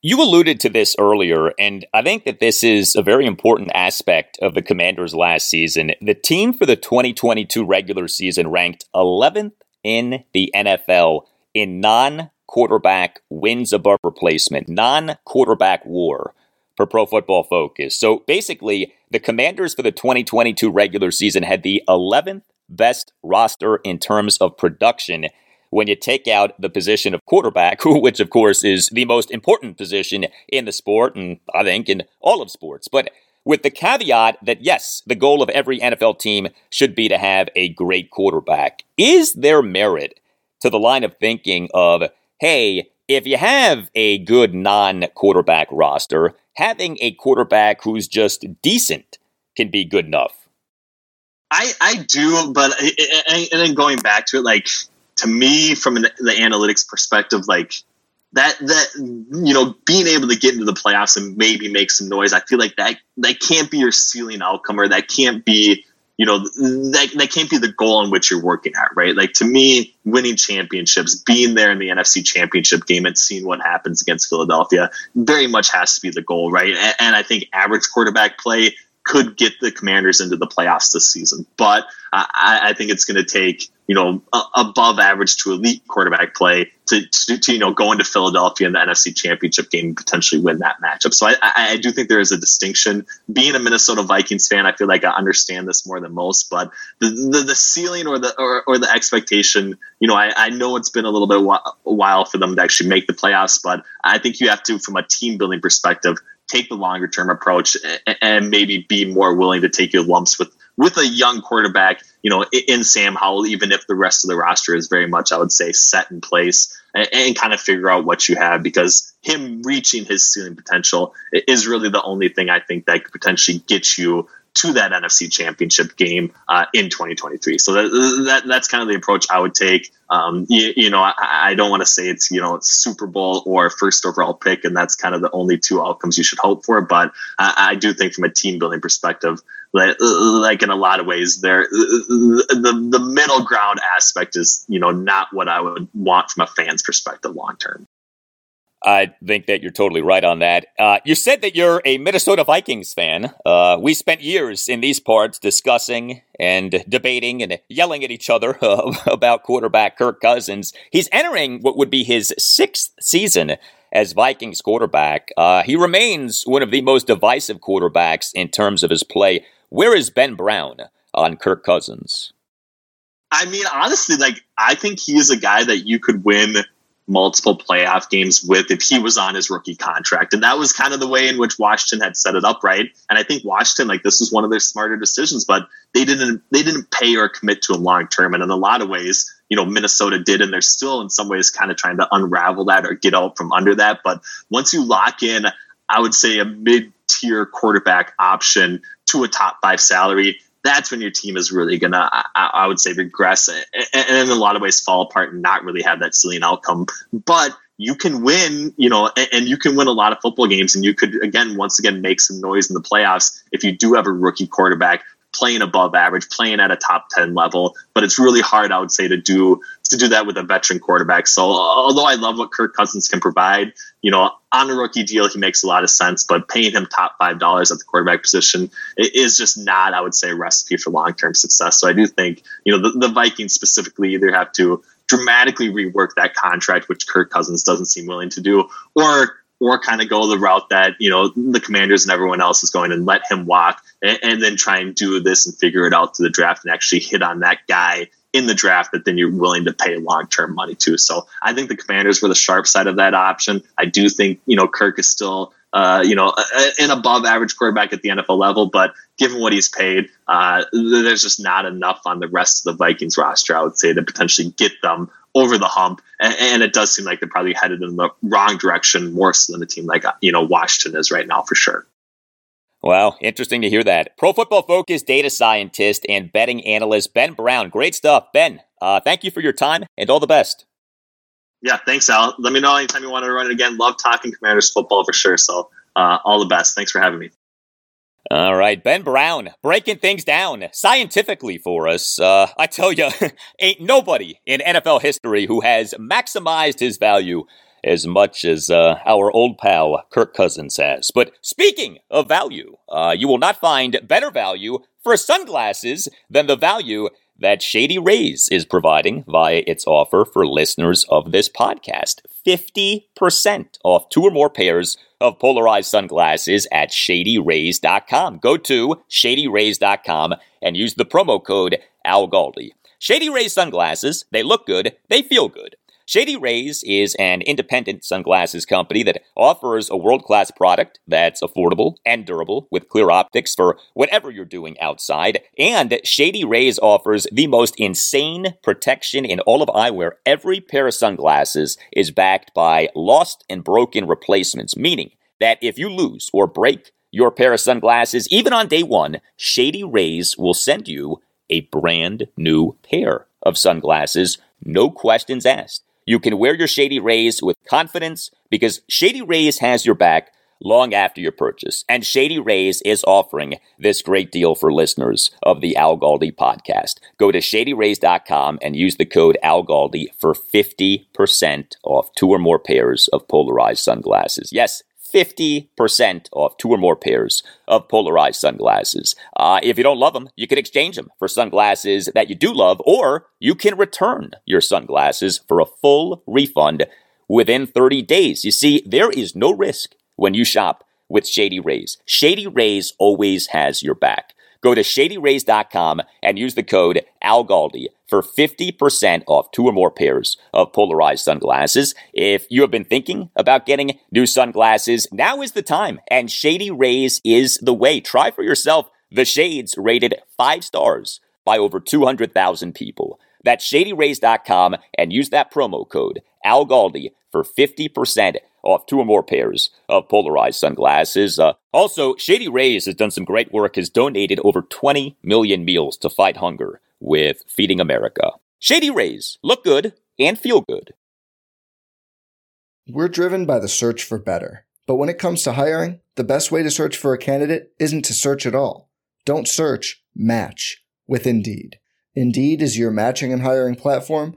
You alluded to this earlier, and I think that this is a very important aspect of the Commanders last season. The team for the 2022 regular season ranked 11th in the NFL in non-quarterback wins above replacement, non-quarterback WAR, for Pro Football Focus. So basically, the Commanders for the 2022 regular season had the 11th best roster in terms of production when you take out the position of quarterback, which of course is the most important position in the sport, and I think in all of sports. But with the caveat that, yes, the goal of every NFL team should be to have a great quarterback. Is there merit to the line of thinking of, hey, if you have a good non-quarterback roster, having a quarterback who's just decent can be good enough? I do, but and then going back to it, like to me, from the analytics perspective, like that, you know, being able to get into the playoffs and maybe make some noise, I feel like that can't be your ceiling outcome, or that can't be, you know, that can't be the goal on which you're working at, right? Like, to me, winning championships, being there in the NFC championship game and seeing what happens against Philadelphia very much has to be the goal, right? And I think average quarterback play could get the Commanders into the playoffs this season. But I think it's going to take, you know, above average to elite quarterback play to you know, go into Philadelphia in the NFC championship game and potentially win that matchup. So I do think there is a distinction. Being a Minnesota Vikings fan, I feel like I understand this more than most, but the ceiling or the expectation, you know, I know it's been a little bit a while for them to actually make the playoffs, but I think you have to, from a team building perspective, take the longer term approach and maybe be more willing to take your lumps with a young quarterback, you know, in Sam Howell, even if the rest of the roster is very much, I would say, set in place, and kind of figure out what you have, because him reaching his ceiling potential is really the only thing I think that could potentially get you to that NFC championship game in 2023. So that's kind of the approach I would take. I don't want to say it's, you know, Super Bowl or first overall pick, and that's kind of the only two outcomes you should hope for. But I do think from a team building perspective, like in a lot of ways, there the middle ground aspect is, you know, not what I would want from a fan's perspective long term. I think that you're totally right on that. You said that you're a Minnesota Vikings fan. We spent years in these parts discussing and debating and yelling at each other about quarterback Kirk Cousins. He's entering what would be his sixth season as Vikings quarterback. He remains one of the most divisive quarterbacks in terms of his play. Where is Ben Brown on Kirk Cousins? I mean, honestly, like, I think he is a guy that you could win multiple playoff games with if he was on his rookie contract. And that was kind of the way in which Washington had set it up, right? And I think Washington, like, this is one of their smarter decisions, but they didn't pay or commit to him long term. And in a lot of ways, you know, Minnesota did, and they're still in some ways kind of trying to unravel that or get out from under that. But once you lock in, I would say, a mid-tier quarterback option to a top five salary, that's when your team is really going to, I would say, regress and in a lot of ways fall apart and not really have that ceiling outcome. But you can win, you know, and you can win a lot of football games, and you could, once again, make some noise in the playoffs if you do have a rookie quarterback playing above average, playing at a top 10 level. But it's really hard, I would say, to do that with a veteran quarterback. So although I love what Kirk Cousins can provide, you know, on a rookie deal, he makes a lot of sense, but paying him top $5 at the quarterback position is just not, I would say, a recipe for long-term success. So I do think, you know, the Vikings specifically either have to dramatically rework that contract, which Kirk Cousins doesn't seem willing to do, or kind of go the route that, you know, the Commanders and everyone else is going, and let him walk and then try and do this and figure it out through the draft and actually hit on that guy in the draft that then you're willing to pay long-term money to. So I think the Commanders were the sharp side of that option. I do think, you know, Kirk is still, you know, an above average quarterback at the NFL level, but given what he's paid, there's just not enough on the rest of the Vikings roster, I would say, to potentially get them over the hump. And it does seem like they're probably headed in the wrong direction, more so than a team like, you know, Washington is right now, for sure. Wow, interesting to hear that. Pro Football Focus data scientist and betting analyst Ben Brown. Great stuff. Ben, thank you for your time and all the best. Yeah, thanks, Al. Let me know anytime you want to run it again. Love talking Commanders football, for sure. So all the best. Thanks for having me. All right, Ben Brown, breaking things down scientifically for us. I tell you, ain't nobody in NFL history who has maximized his value as much as our old pal Kirk Cousins has. But speaking of value, you will not find better value for sunglasses than the value that Shady Rays is providing via its offer for listeners of this podcast. 50% off two or more pairs of polarized sunglasses at ShadyRays.com. Go to ShadyRays.com and use the promo code Al Galdi. Shady Rays sunglasses, they look good, they feel good. Shady Rays is an independent sunglasses company that offers a world-class product that's affordable and durable with clear optics for whatever you're doing outside. And Shady Rays offers the most insane protection in all of eyewear. Every pair of sunglasses is backed by lost and broken replacements, meaning that if you lose or break your pair of sunglasses, even on day one, Shady Rays will send you a brand new pair of sunglasses. No questions asked. You can wear your Shady Rays with confidence because Shady Rays has your back long after your purchase. And Shady Rays is offering this great deal for listeners of the Al Galdi podcast. Go to ShadyRays.com and use the code Al Galdi for 50% off two or more pairs of polarized sunglasses. Yes, 50% off two or more pairs of polarized sunglasses. If you don't love them, you can exchange them for sunglasses that you do love, or you can return your sunglasses for a full refund within 30 days. You see, there is no risk when you shop with Shady Rays. Shady Rays always has your back. Go to ShadyRays.com and use the code ALGALDI for 50% off two or more pairs of polarized sunglasses. If you have been thinking about getting new sunglasses, now is the time, and Shady Rays is the way. Try for yourself the shades rated 5 stars by over 200,000 people. That's ShadyRays.com and use that promo code ALGALDI for 50% off two or more pairs of polarized sunglasses. Also, Shady Rays has done some great work, has donated over 20 million meals to fight hunger with Feeding America. Shady Rays, look good and feel good. We're driven by the search for better. But when it comes to hiring, the best way to search for a candidate isn't to search at all. Don't search, match with Indeed. Indeed is your matching and hiring platform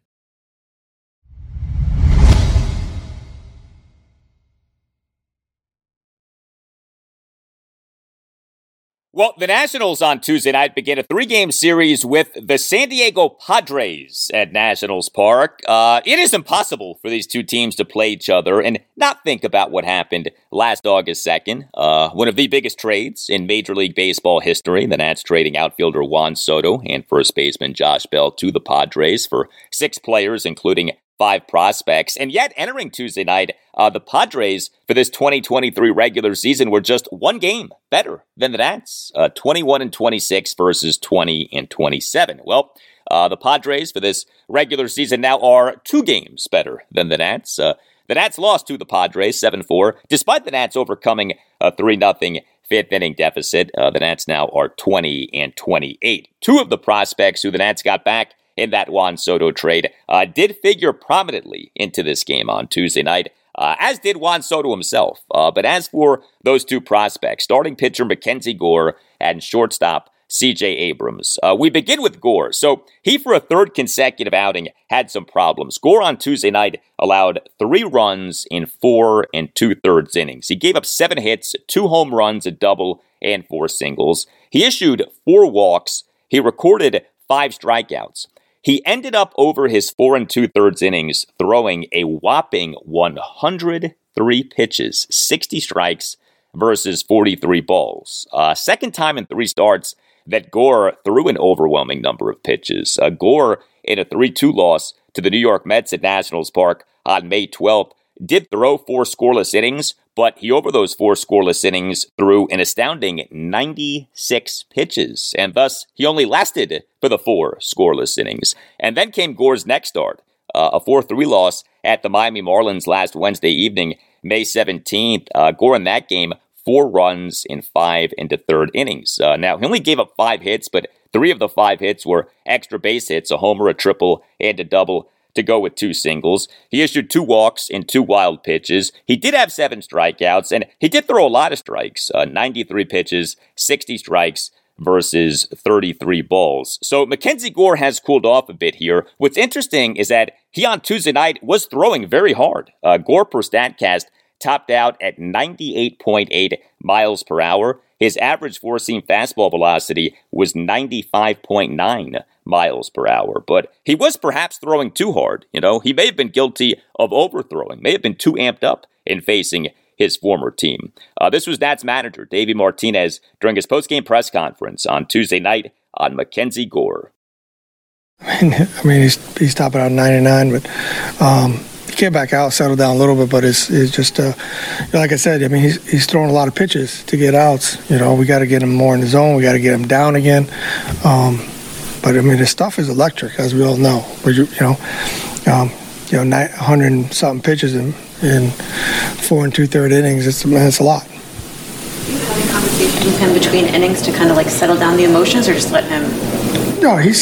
Well, the Nationals on Tuesday night begin a 3-game series with the San Diego Padres at Nationals Park. It is impossible for these two teams to play each other and not think about what happened last August 2nd. One of the biggest trades in Major League Baseball history. The Nats trading outfielder Juan Soto and first baseman Josh Bell to the Padres for 6 players, including 5 prospects. And yet, entering Tuesday night, the Padres for this 2023 regular season were just 1 game better than the Nats, 21-26 versus 20-27. Well, the Padres for this regular season now are 2 games better than the Nats. The Nats lost to the Padres 7-4, despite the Nats overcoming a 3-0 5th-inning deficit. The Nats now are 20-28. 2 of the prospects who the Nats got back in that Juan Soto trade, did figure prominently into this game on Tuesday night, as did Juan Soto himself. But as for those 2 prospects, starting pitcher Mackenzie Gore and shortstop C.J. Abrams. We begin with Gore. So he, for a 3rd consecutive outing, had some problems. Gore on Tuesday night allowed 3 runs in 4 2/3 innings. He gave up 7 hits, 2 home runs, a double, and 4 singles. He issued 4 walks. He recorded 5 strikeouts. He ended up over his 4 2/3 innings throwing a whopping 103 pitches, 60 strikes versus 43 balls. 2nd time in 3 starts that Gore threw an overwhelming number of pitches. Gore, in a 3-2 loss to the New York Mets at Nationals Park on May 12th, did throw 4 scoreless innings, but he, over those 4 scoreless innings, threw an astounding 96 pitches, and thus he only lasted for the 4 scoreless innings. And then came Gore's next start, a 4-3 loss at the Miami Marlins last Wednesday evening, May 17th. Gore in that game, 4 runs in 5 2/3 innings. Now, he only gave up 5 hits, but 3 of the 5 hits were extra base hits, a homer, a triple, and a double, to go with 2 singles. He issued 2 walks and 2 wild pitches. He did have 7 strikeouts, and he did throw a lot of strikes, 93 pitches, 60 strikes versus 33 balls. So Mackenzie Gore has cooled off a bit here. What's interesting is that he on Tuesday night was throwing very hard. Gore per StatCast topped out at 98.8 miles per hour. His average four-seam fastball velocity was 95.9 miles per hour, but he was perhaps throwing too hard. You know, he may have been guilty of overthrowing, may have been too amped up in facing his former team. This was Nats manager Davey Martinez during his postgame press conference on Tuesday night on Mackenzie Gore. I mean, he's topping out 99, but he came back out, settled down a little bit, but it's just, like I said, I mean, he's throwing a lot of pitches to get outs. You know, we got to get him more in the zone. We got to get him down again. But, I mean, his stuff is electric, as we all know. But, you know, 100-something pitches in 4 2/3 innings, it's a lot. Do you have a conversation with him between innings to kind of, like, settle down the emotions or just let him... No, he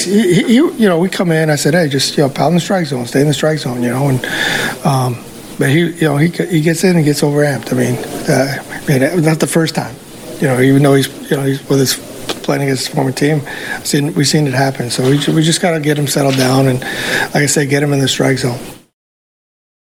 you know, we come in, I said, hey, just, you know, pound the strike zone, stay in the strike zone, you know, and, but he, you know, he gets in and gets overamped. I mean, not the first time, you know, even though he's with his playing against his former team, we've seen it happen. So we just got to get him settled down and, like I say, get him in the strike zone.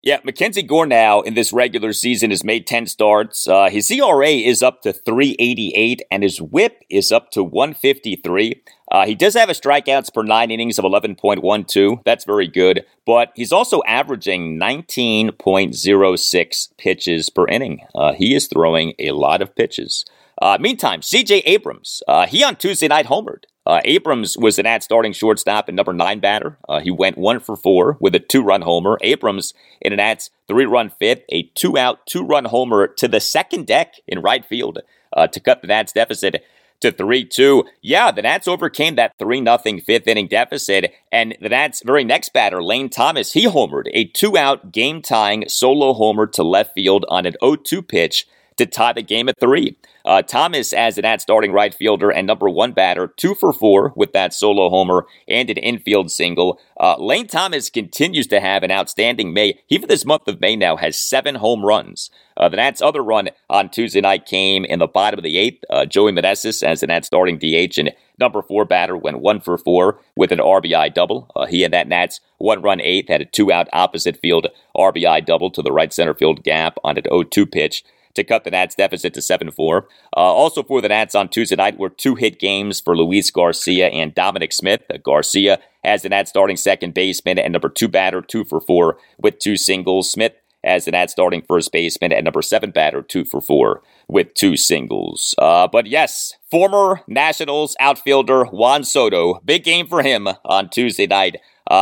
Yeah, Mackenzie Gore now in this regular season has made 10 starts. His ERA is up to 3.88 and his WHIP is up to 153. He does have a strikeouts per nine innings of 11.12. That's very good. But he's also averaging 19.06 pitches per inning. He is throwing a lot of pitches. Meantime, C.J. Abrams, he on Tuesday night homered. Abrams was the Nats starting shortstop and number 9 batter. He went 1-for-4 with a 2-run homer. Abrams in the Nats 3-run fifth, a 2-out, 2-run homer to the second deck in right field to cut the Nats deficit to 3-2. Yeah, the Nats overcame that 3-0 fifth inning deficit, and the Nats' very next batter, Lane Thomas, he homered a 2-out, game-tying solo homer to left field on an 0-2 pitch to tie the game at 3. Thomas as an at-starting right fielder and number 1 batter, 2-for-4 with that solo homer and an infield single. Lane Thomas continues to have an outstanding May. He, for this month of May now, has 7 home runs. The Nats' other run on Tuesday night came in the bottom of the 8th. Joey Meneses as the Nats' starting DH and number 4 batter went 1-for-4 with an RBI double. He and that Nats' 1-run 8th had a 2-out opposite field RBI double to the right center field gap on an 0-2 pitch to cut the Nats deficit to 7-4. Also for the Nats on Tuesday night were 2 hit games for Luis Garcia and Dominic Smith. Garcia as the Nats starting second baseman and number 2 batter, 2-for-4 with 2 singles. Smith as the Nats starting first baseman and number 7 batter, 2-for-4 with 2 singles. But yes, former Nationals outfielder Juan Soto, big game for him on Tuesday night.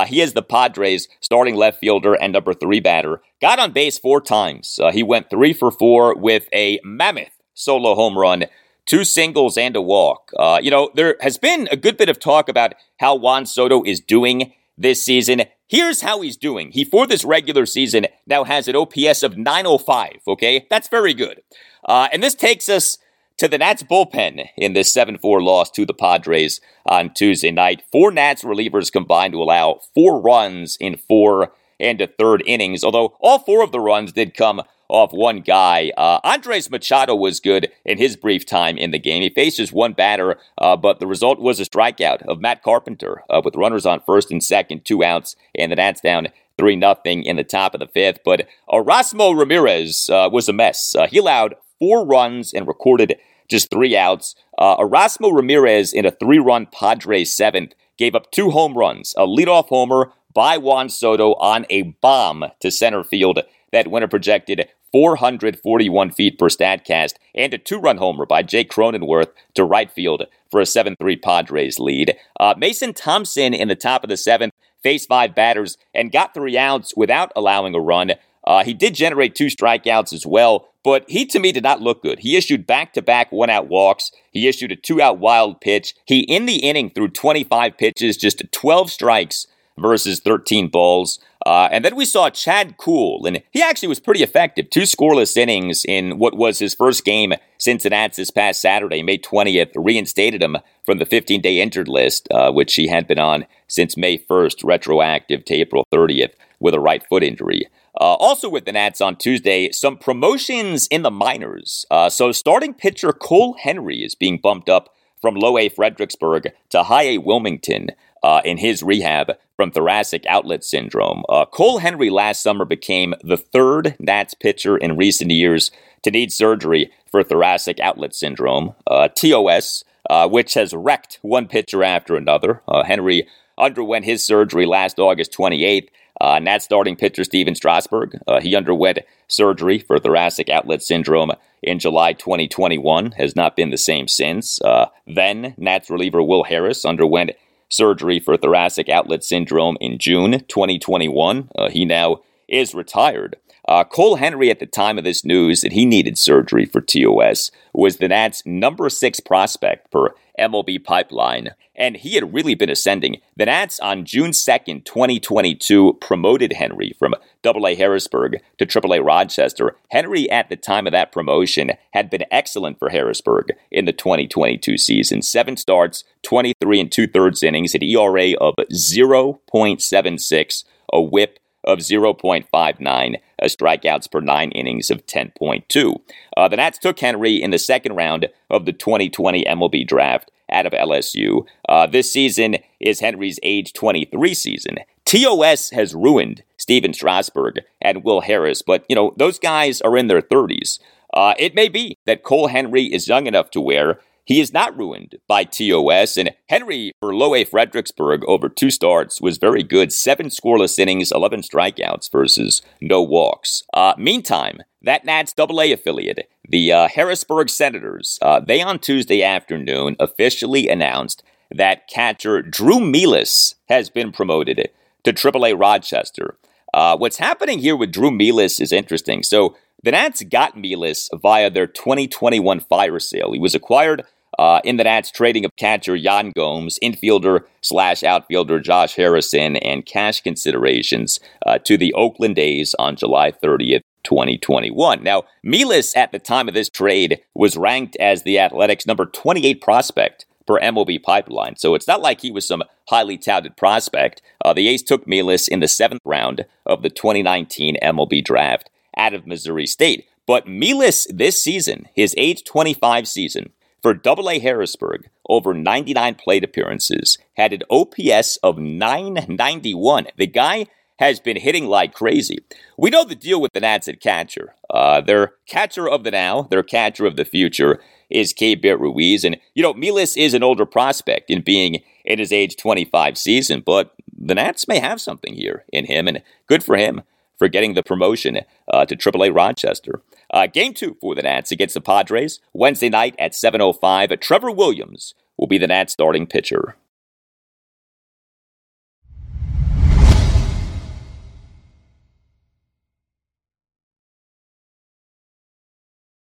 He is the Padres starting left fielder and number 3 batter. Got on base 4 times. He went 3-for-4 with a mammoth solo home run, 2 singles and a walk. You know, there has been a good bit of talk about how Juan Soto is doing this season. Here's how he's doing. He, for this regular season, now has an OPS of 905, okay? That's very good. And this takes us to the Nats bullpen in this 7-4 loss to the Padres on Tuesday night. 4 Nats relievers combined to allow 4 runs in 4 and a third innings, although all 4 of the runs did come off 1 guy. Andres Machado was good in his brief time in the game. He faced just 1 batter, but the result was a strikeout of Matt Carpenter with runners on first and second, 2 outs, and the Nats down 3-0 in the top of the 5th. But Erasmo Ramirez was a mess. He allowed 4 runs and recorded just 3 outs. Erasmo Ramirez in a 3-run Padres 7th gave up 2 home runs, a leadoff homer by Juan Soto on a bomb to center field that went a projected 441 feet per Statcast, and a 2-run homer by Jake Cronenworth to right field for a 7-3 Padres lead. Mason Thompson in the top of the 7th faced 5 batters and got 3 outs without allowing a run. He did generate 2 strikeouts as well, but he, to me, did not look good. He issued back-to-back 1-out walks. He issued a 2-out wild pitch. He, in the inning, threw 25 pitches, just 12 strikes versus 13 balls. And then we saw Chad Kuhl, and he actually was pretty effective. 2 scoreless innings in what was his first game since the Nats this past Saturday, May 20th, reinstated him from the 15-day injured list, which he had been on since May 1st, retroactive to April 30th, with a right foot injury. Also with the Nats on Tuesday, some promotions in the minors. So starting pitcher Cole Henry is being bumped up from low A Fredericksburg to high A Wilmington in his rehab from thoracic outlet syndrome. Cole Henry last summer became the third Nats pitcher in recent years to need surgery for thoracic outlet syndrome, TOS, which has wrecked one pitcher after another. Henry underwent his surgery last August 28th. Nats starting pitcher Steven Strasburg, he underwent surgery for thoracic outlet syndrome in July 2021, has not been the same since. Then Nats reliever Will Harris underwent surgery for thoracic outlet syndrome in June 2021. He now is retired. Cole Henry, at the time of this news that he needed surgery for TOS, was the Nats' number 6 prospect per MLB Pipeline, and he had really been ascending. The Nats, on June 2nd, 2022, promoted Henry from AA Harrisburg to AAA Rochester. Henry, at the time of that promotion, had been excellent for Harrisburg in the 2022 season. 7 starts, 23 2/3 innings, an ERA of 0.76, a WHIP of 0.59, strikeouts per 9 innings of 10.2. The Nats took Henry in the second round of the 2020 MLB draft out of LSU. This season is Henry's age 23 season. TOS has ruined Steven Strasburg and Will Harris, but, you know, those guys are in their 30s. It may be that Cole Henry is young enough to where he is not ruined by TOS, and Henry for low A Fredericksburg over 2 starts was very good. 7 scoreless innings, 11 strikeouts versus no walks. Meantime, that Nats AA affiliate, the Harrisburg Senators, they on Tuesday afternoon officially announced that catcher Drew Mealis has been promoted to AAA Rochester. What's happening here with Drew Mealis is interesting. So the Nats got Mealis via their 2021 fire sale. He was acquired in the Nats trading of catcher Jan Gomes, infielder/outfielder Josh Harrison, and cash considerations to the Oakland A's on July 30th, 2021. Now, Mealis at the time of this trade was ranked as the Athletics' number 28 prospect per MLB Pipeline. So it's not like he was some highly touted prospect. The A's took Mealis in the 7th round of the 2019 MLB draft out of Missouri State. But Mealis this season, his age 25 season, for AA Harrisburg, over 99 plate appearances, had an OPS of 991. The guy has been hitting like crazy. We know the deal with the Nats at catcher. Their catcher of the now, their catcher of the future, is K-Bert Ruiz. And, you know, Mealis is an older prospect in being in his age 25 season, but the Nats may have something here in him, and good for him for getting the promotion to AAA Rochester. Game 2 for the Nats against the Padres, Wednesday night at 7:05. Trevor Williams will be the Nats starting pitcher.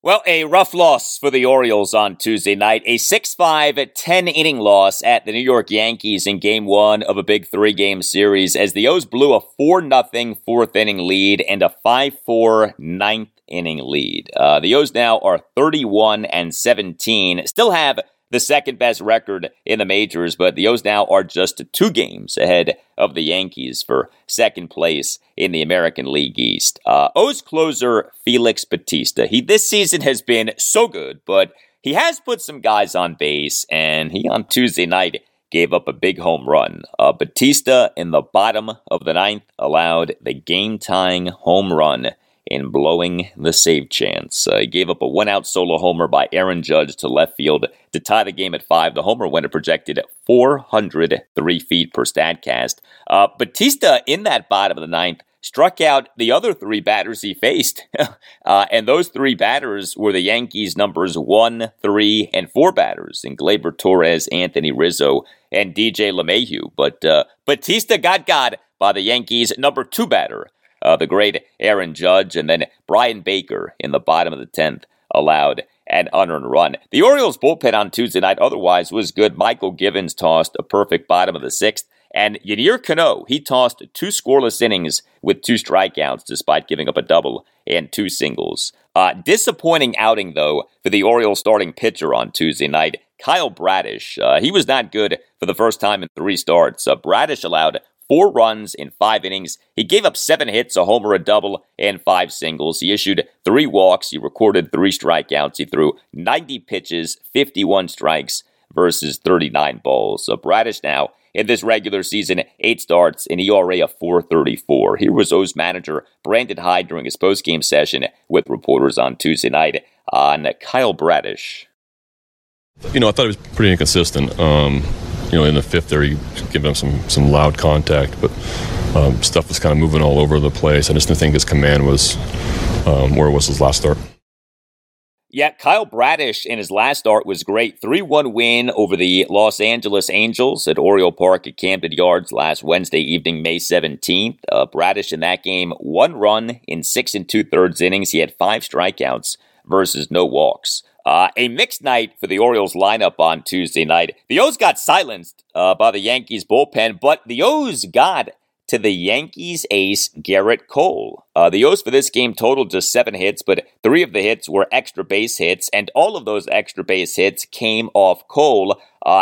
Well, a rough loss for the Orioles on Tuesday night. A 6-5, 10-inning loss at the New York Yankees in Game 1 of a big 3-game series as the O's blew a 4-0 4th-inning lead and a 5-4 9th-inning lead. The O's now are 31-17, still have the second-best record in the majors, but the O's now are just 2 games ahead of the Yankees for second place in the American League East. O's closer, Felix Bautista, he this season has been so good, but he has put some guys on base, and he on Tuesday night gave up a big home run. Bautista in the bottom of the 9th allowed the game-tying home run in blowing the save chance. He gave up a one-out solo homer by Aaron Judge to left field to tie the game at 5. The homer went a projected 403 feet per Statcast. Bautista, in that bottom of the 9th, struck out the other 3 batters he faced. And those 3 batters were the Yankees' numbers 1, 3, and 4 batters, and Gleyber Torres, Anthony Rizzo, and DJ LeMahieu. But Bautista got by the Yankees' number 2 batter, the great Aaron Judge, and then Brian Baker in the bottom of the 10th allowed an unearned run. The Orioles' bullpen on Tuesday night otherwise was good. Michael Givens tossed a perfect bottom of the 6th, and Yadier Cano, he tossed 2 scoreless innings with 2 strikeouts despite giving up a double and 2 singles. Disappointing outing, though, for the Orioles' starting pitcher on Tuesday night, Kyle Bradish. He was not good for the first time in 3 starts. Bradish allowed 4 runs in 5 innings. He gave up 7 hits, a homer, a double, and 5 singles. He issued 3 walks. He recorded 3 strikeouts. He threw 90 pitches, 51 strikes versus 39 balls. So Bradish now, in this regular season, 8 starts, an ERA of 4.34. Here was O's manager Brandon Hyde during his postgame session with reporters on Tuesday night on Kyle Bradish. You know, I thought he was pretty inconsistent. In the fifth there, he gave him some loud contact, but stuff was kind of moving all over the place. I just didn't think his command was where it was his last start. Yeah, Kyle Bradish in his last start was great. 3-1 win over the Los Angeles Angels at Oriole Park at Camden Yards last Wednesday evening, May 17th. Bradish in that game, 1 run in 6 2/3 innings. He had 5 strikeouts versus no walks. A mixed night for the Orioles lineup on Tuesday night. The O's got silenced by the Yankees bullpen, but the O's got to the Yankees ace Garrett Cole. The O's for this game totaled just 7 hits, but 3 of the hits were extra base hits, and all of those extra base hits came off Cole,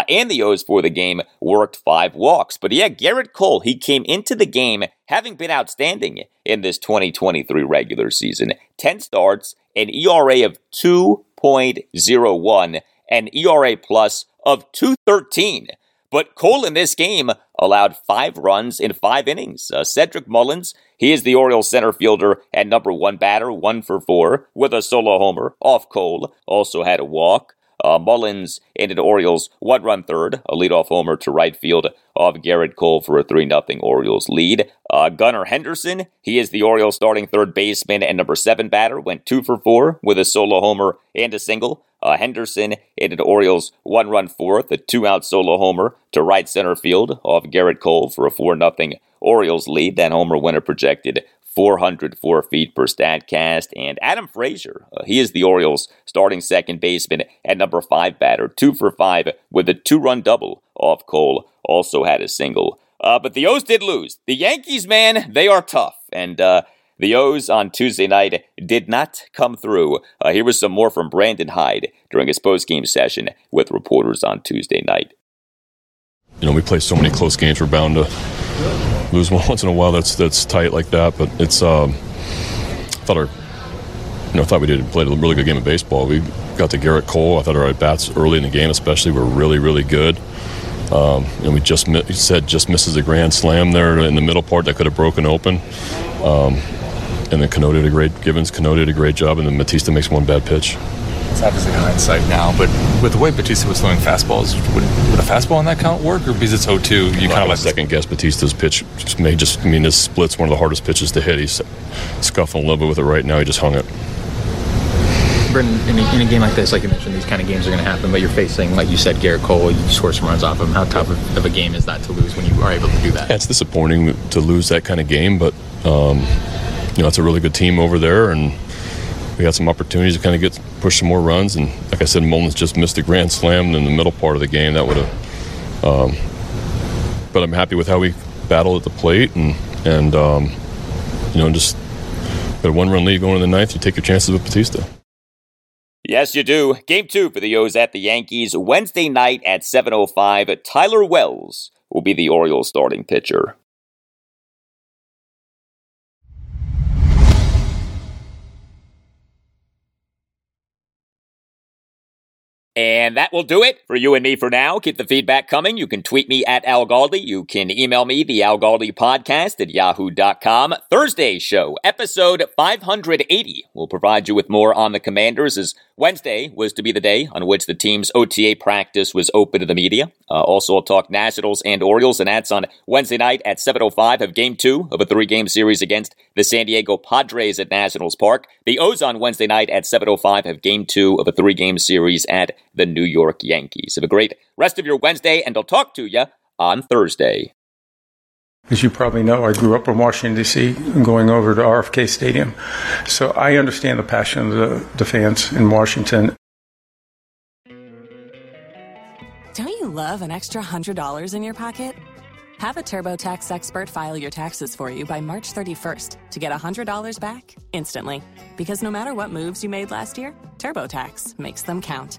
and the O's for the game worked 5 walks. But yeah, Garrett Cole, he came into the game having been outstanding in this 2023 regular season. 10 starts, an ERA of 2.01, an ERA plus of 2.13. But Cole in this game allowed 5 runs in 5 innings. Cedric Mullins, he is the Orioles center fielder and number 1 batter, 1 for 4 with a solo homer off Cole. Also had a walk. Mullins ended Orioles 1 run third, a leadoff homer to right field off Garrett Cole for a 3-0 Orioles lead. Gunnar Henderson, he is the Orioles starting third baseman and number 7 batter, went 2 for 4 with a solo homer and a single. Henderson ended Orioles 1 run fourth, a 2-out solo homer to right center field off Garrett Cole for a 4-0 Orioles lead. That homer winner projected 404 feet per Statcast. And Adam Frazier, he is the Orioles starting second baseman and number 5 batter, 2 for 5 with a 2-run double off Cole, also had a single. But the O's did lose. The Yankees, man, they are tough. And the O's on Tuesday night did not come through. Here was some more from Brandon Hyde during his postgame session with reporters on Tuesday night. You know, we play so many close games, we're bound to lose once in a while that's tight like that, but it's I thought we played a really good game of baseball. We got to Garrett Cole. I thought our at-bats early in the game especially were really, really good. And we just misses a grand slam there in the middle part that could have broken open. And then Cano did a great job, and then Batista makes one bad pitch. It's obviously hindsight now, but with the way Batista was throwing fastballs, would a fastball on that count work, or because it's 0-2, you kind of like second guess Batista's pitch? His split's one of the hardest pitches to hit. He's scuffling a little bit with it right now. He just hung it. Brendan, in a game like this, like you mentioned, these kind of games are going to happen, but you're facing, like you said, Garrett Cole. You score some runs off him. How tough of a game is that to lose when you are able to do that? Yeah, it's disappointing to lose that kind of game, but it's a really good team over there, and we had some opportunities to kind of push some more runs, and like I said, Mullins just missed a grand slam in the middle part of the game. That would have. But I'm happy with how we battled at the plate, and just got a 1-run lead going in the ninth. You take your chances with Batista. Yes, you do. Game 2 for the O's at the Yankees Wednesday night at 7:05. Tyler Wells will be the Orioles starting pitcher. And that will do it for you and me for now. Keep the feedback coming. You can tweet me at Al Galdi. You can email me, the Al Galdi Podcast at yahoo.com. Thursday's show, episode 580, will provide you with more on the Commanders, as Wednesday was to be the day on which the team's OTA practice was open to the media. Also, I'll talk Nationals and Orioles, and that's on Wednesday night at 7:05 of Game 2 of a 3-game series against the San Diego Padres at Nationals Park. The O's on Wednesday night at 7:05 of Game 2 of a 3-game series at the New York Yankees. Have a great rest of your Wednesday, and I'll talk to you on Thursday. As you probably know, I grew up in Washington, D.C., going over to RFK Stadium. So I understand the passion of the fans in Washington. Don't you love an extra $100 in your pocket? Have a TurboTax expert file your taxes for you by March 31st to get $100 back instantly. Because no matter what moves you made last year, TurboTax makes them count.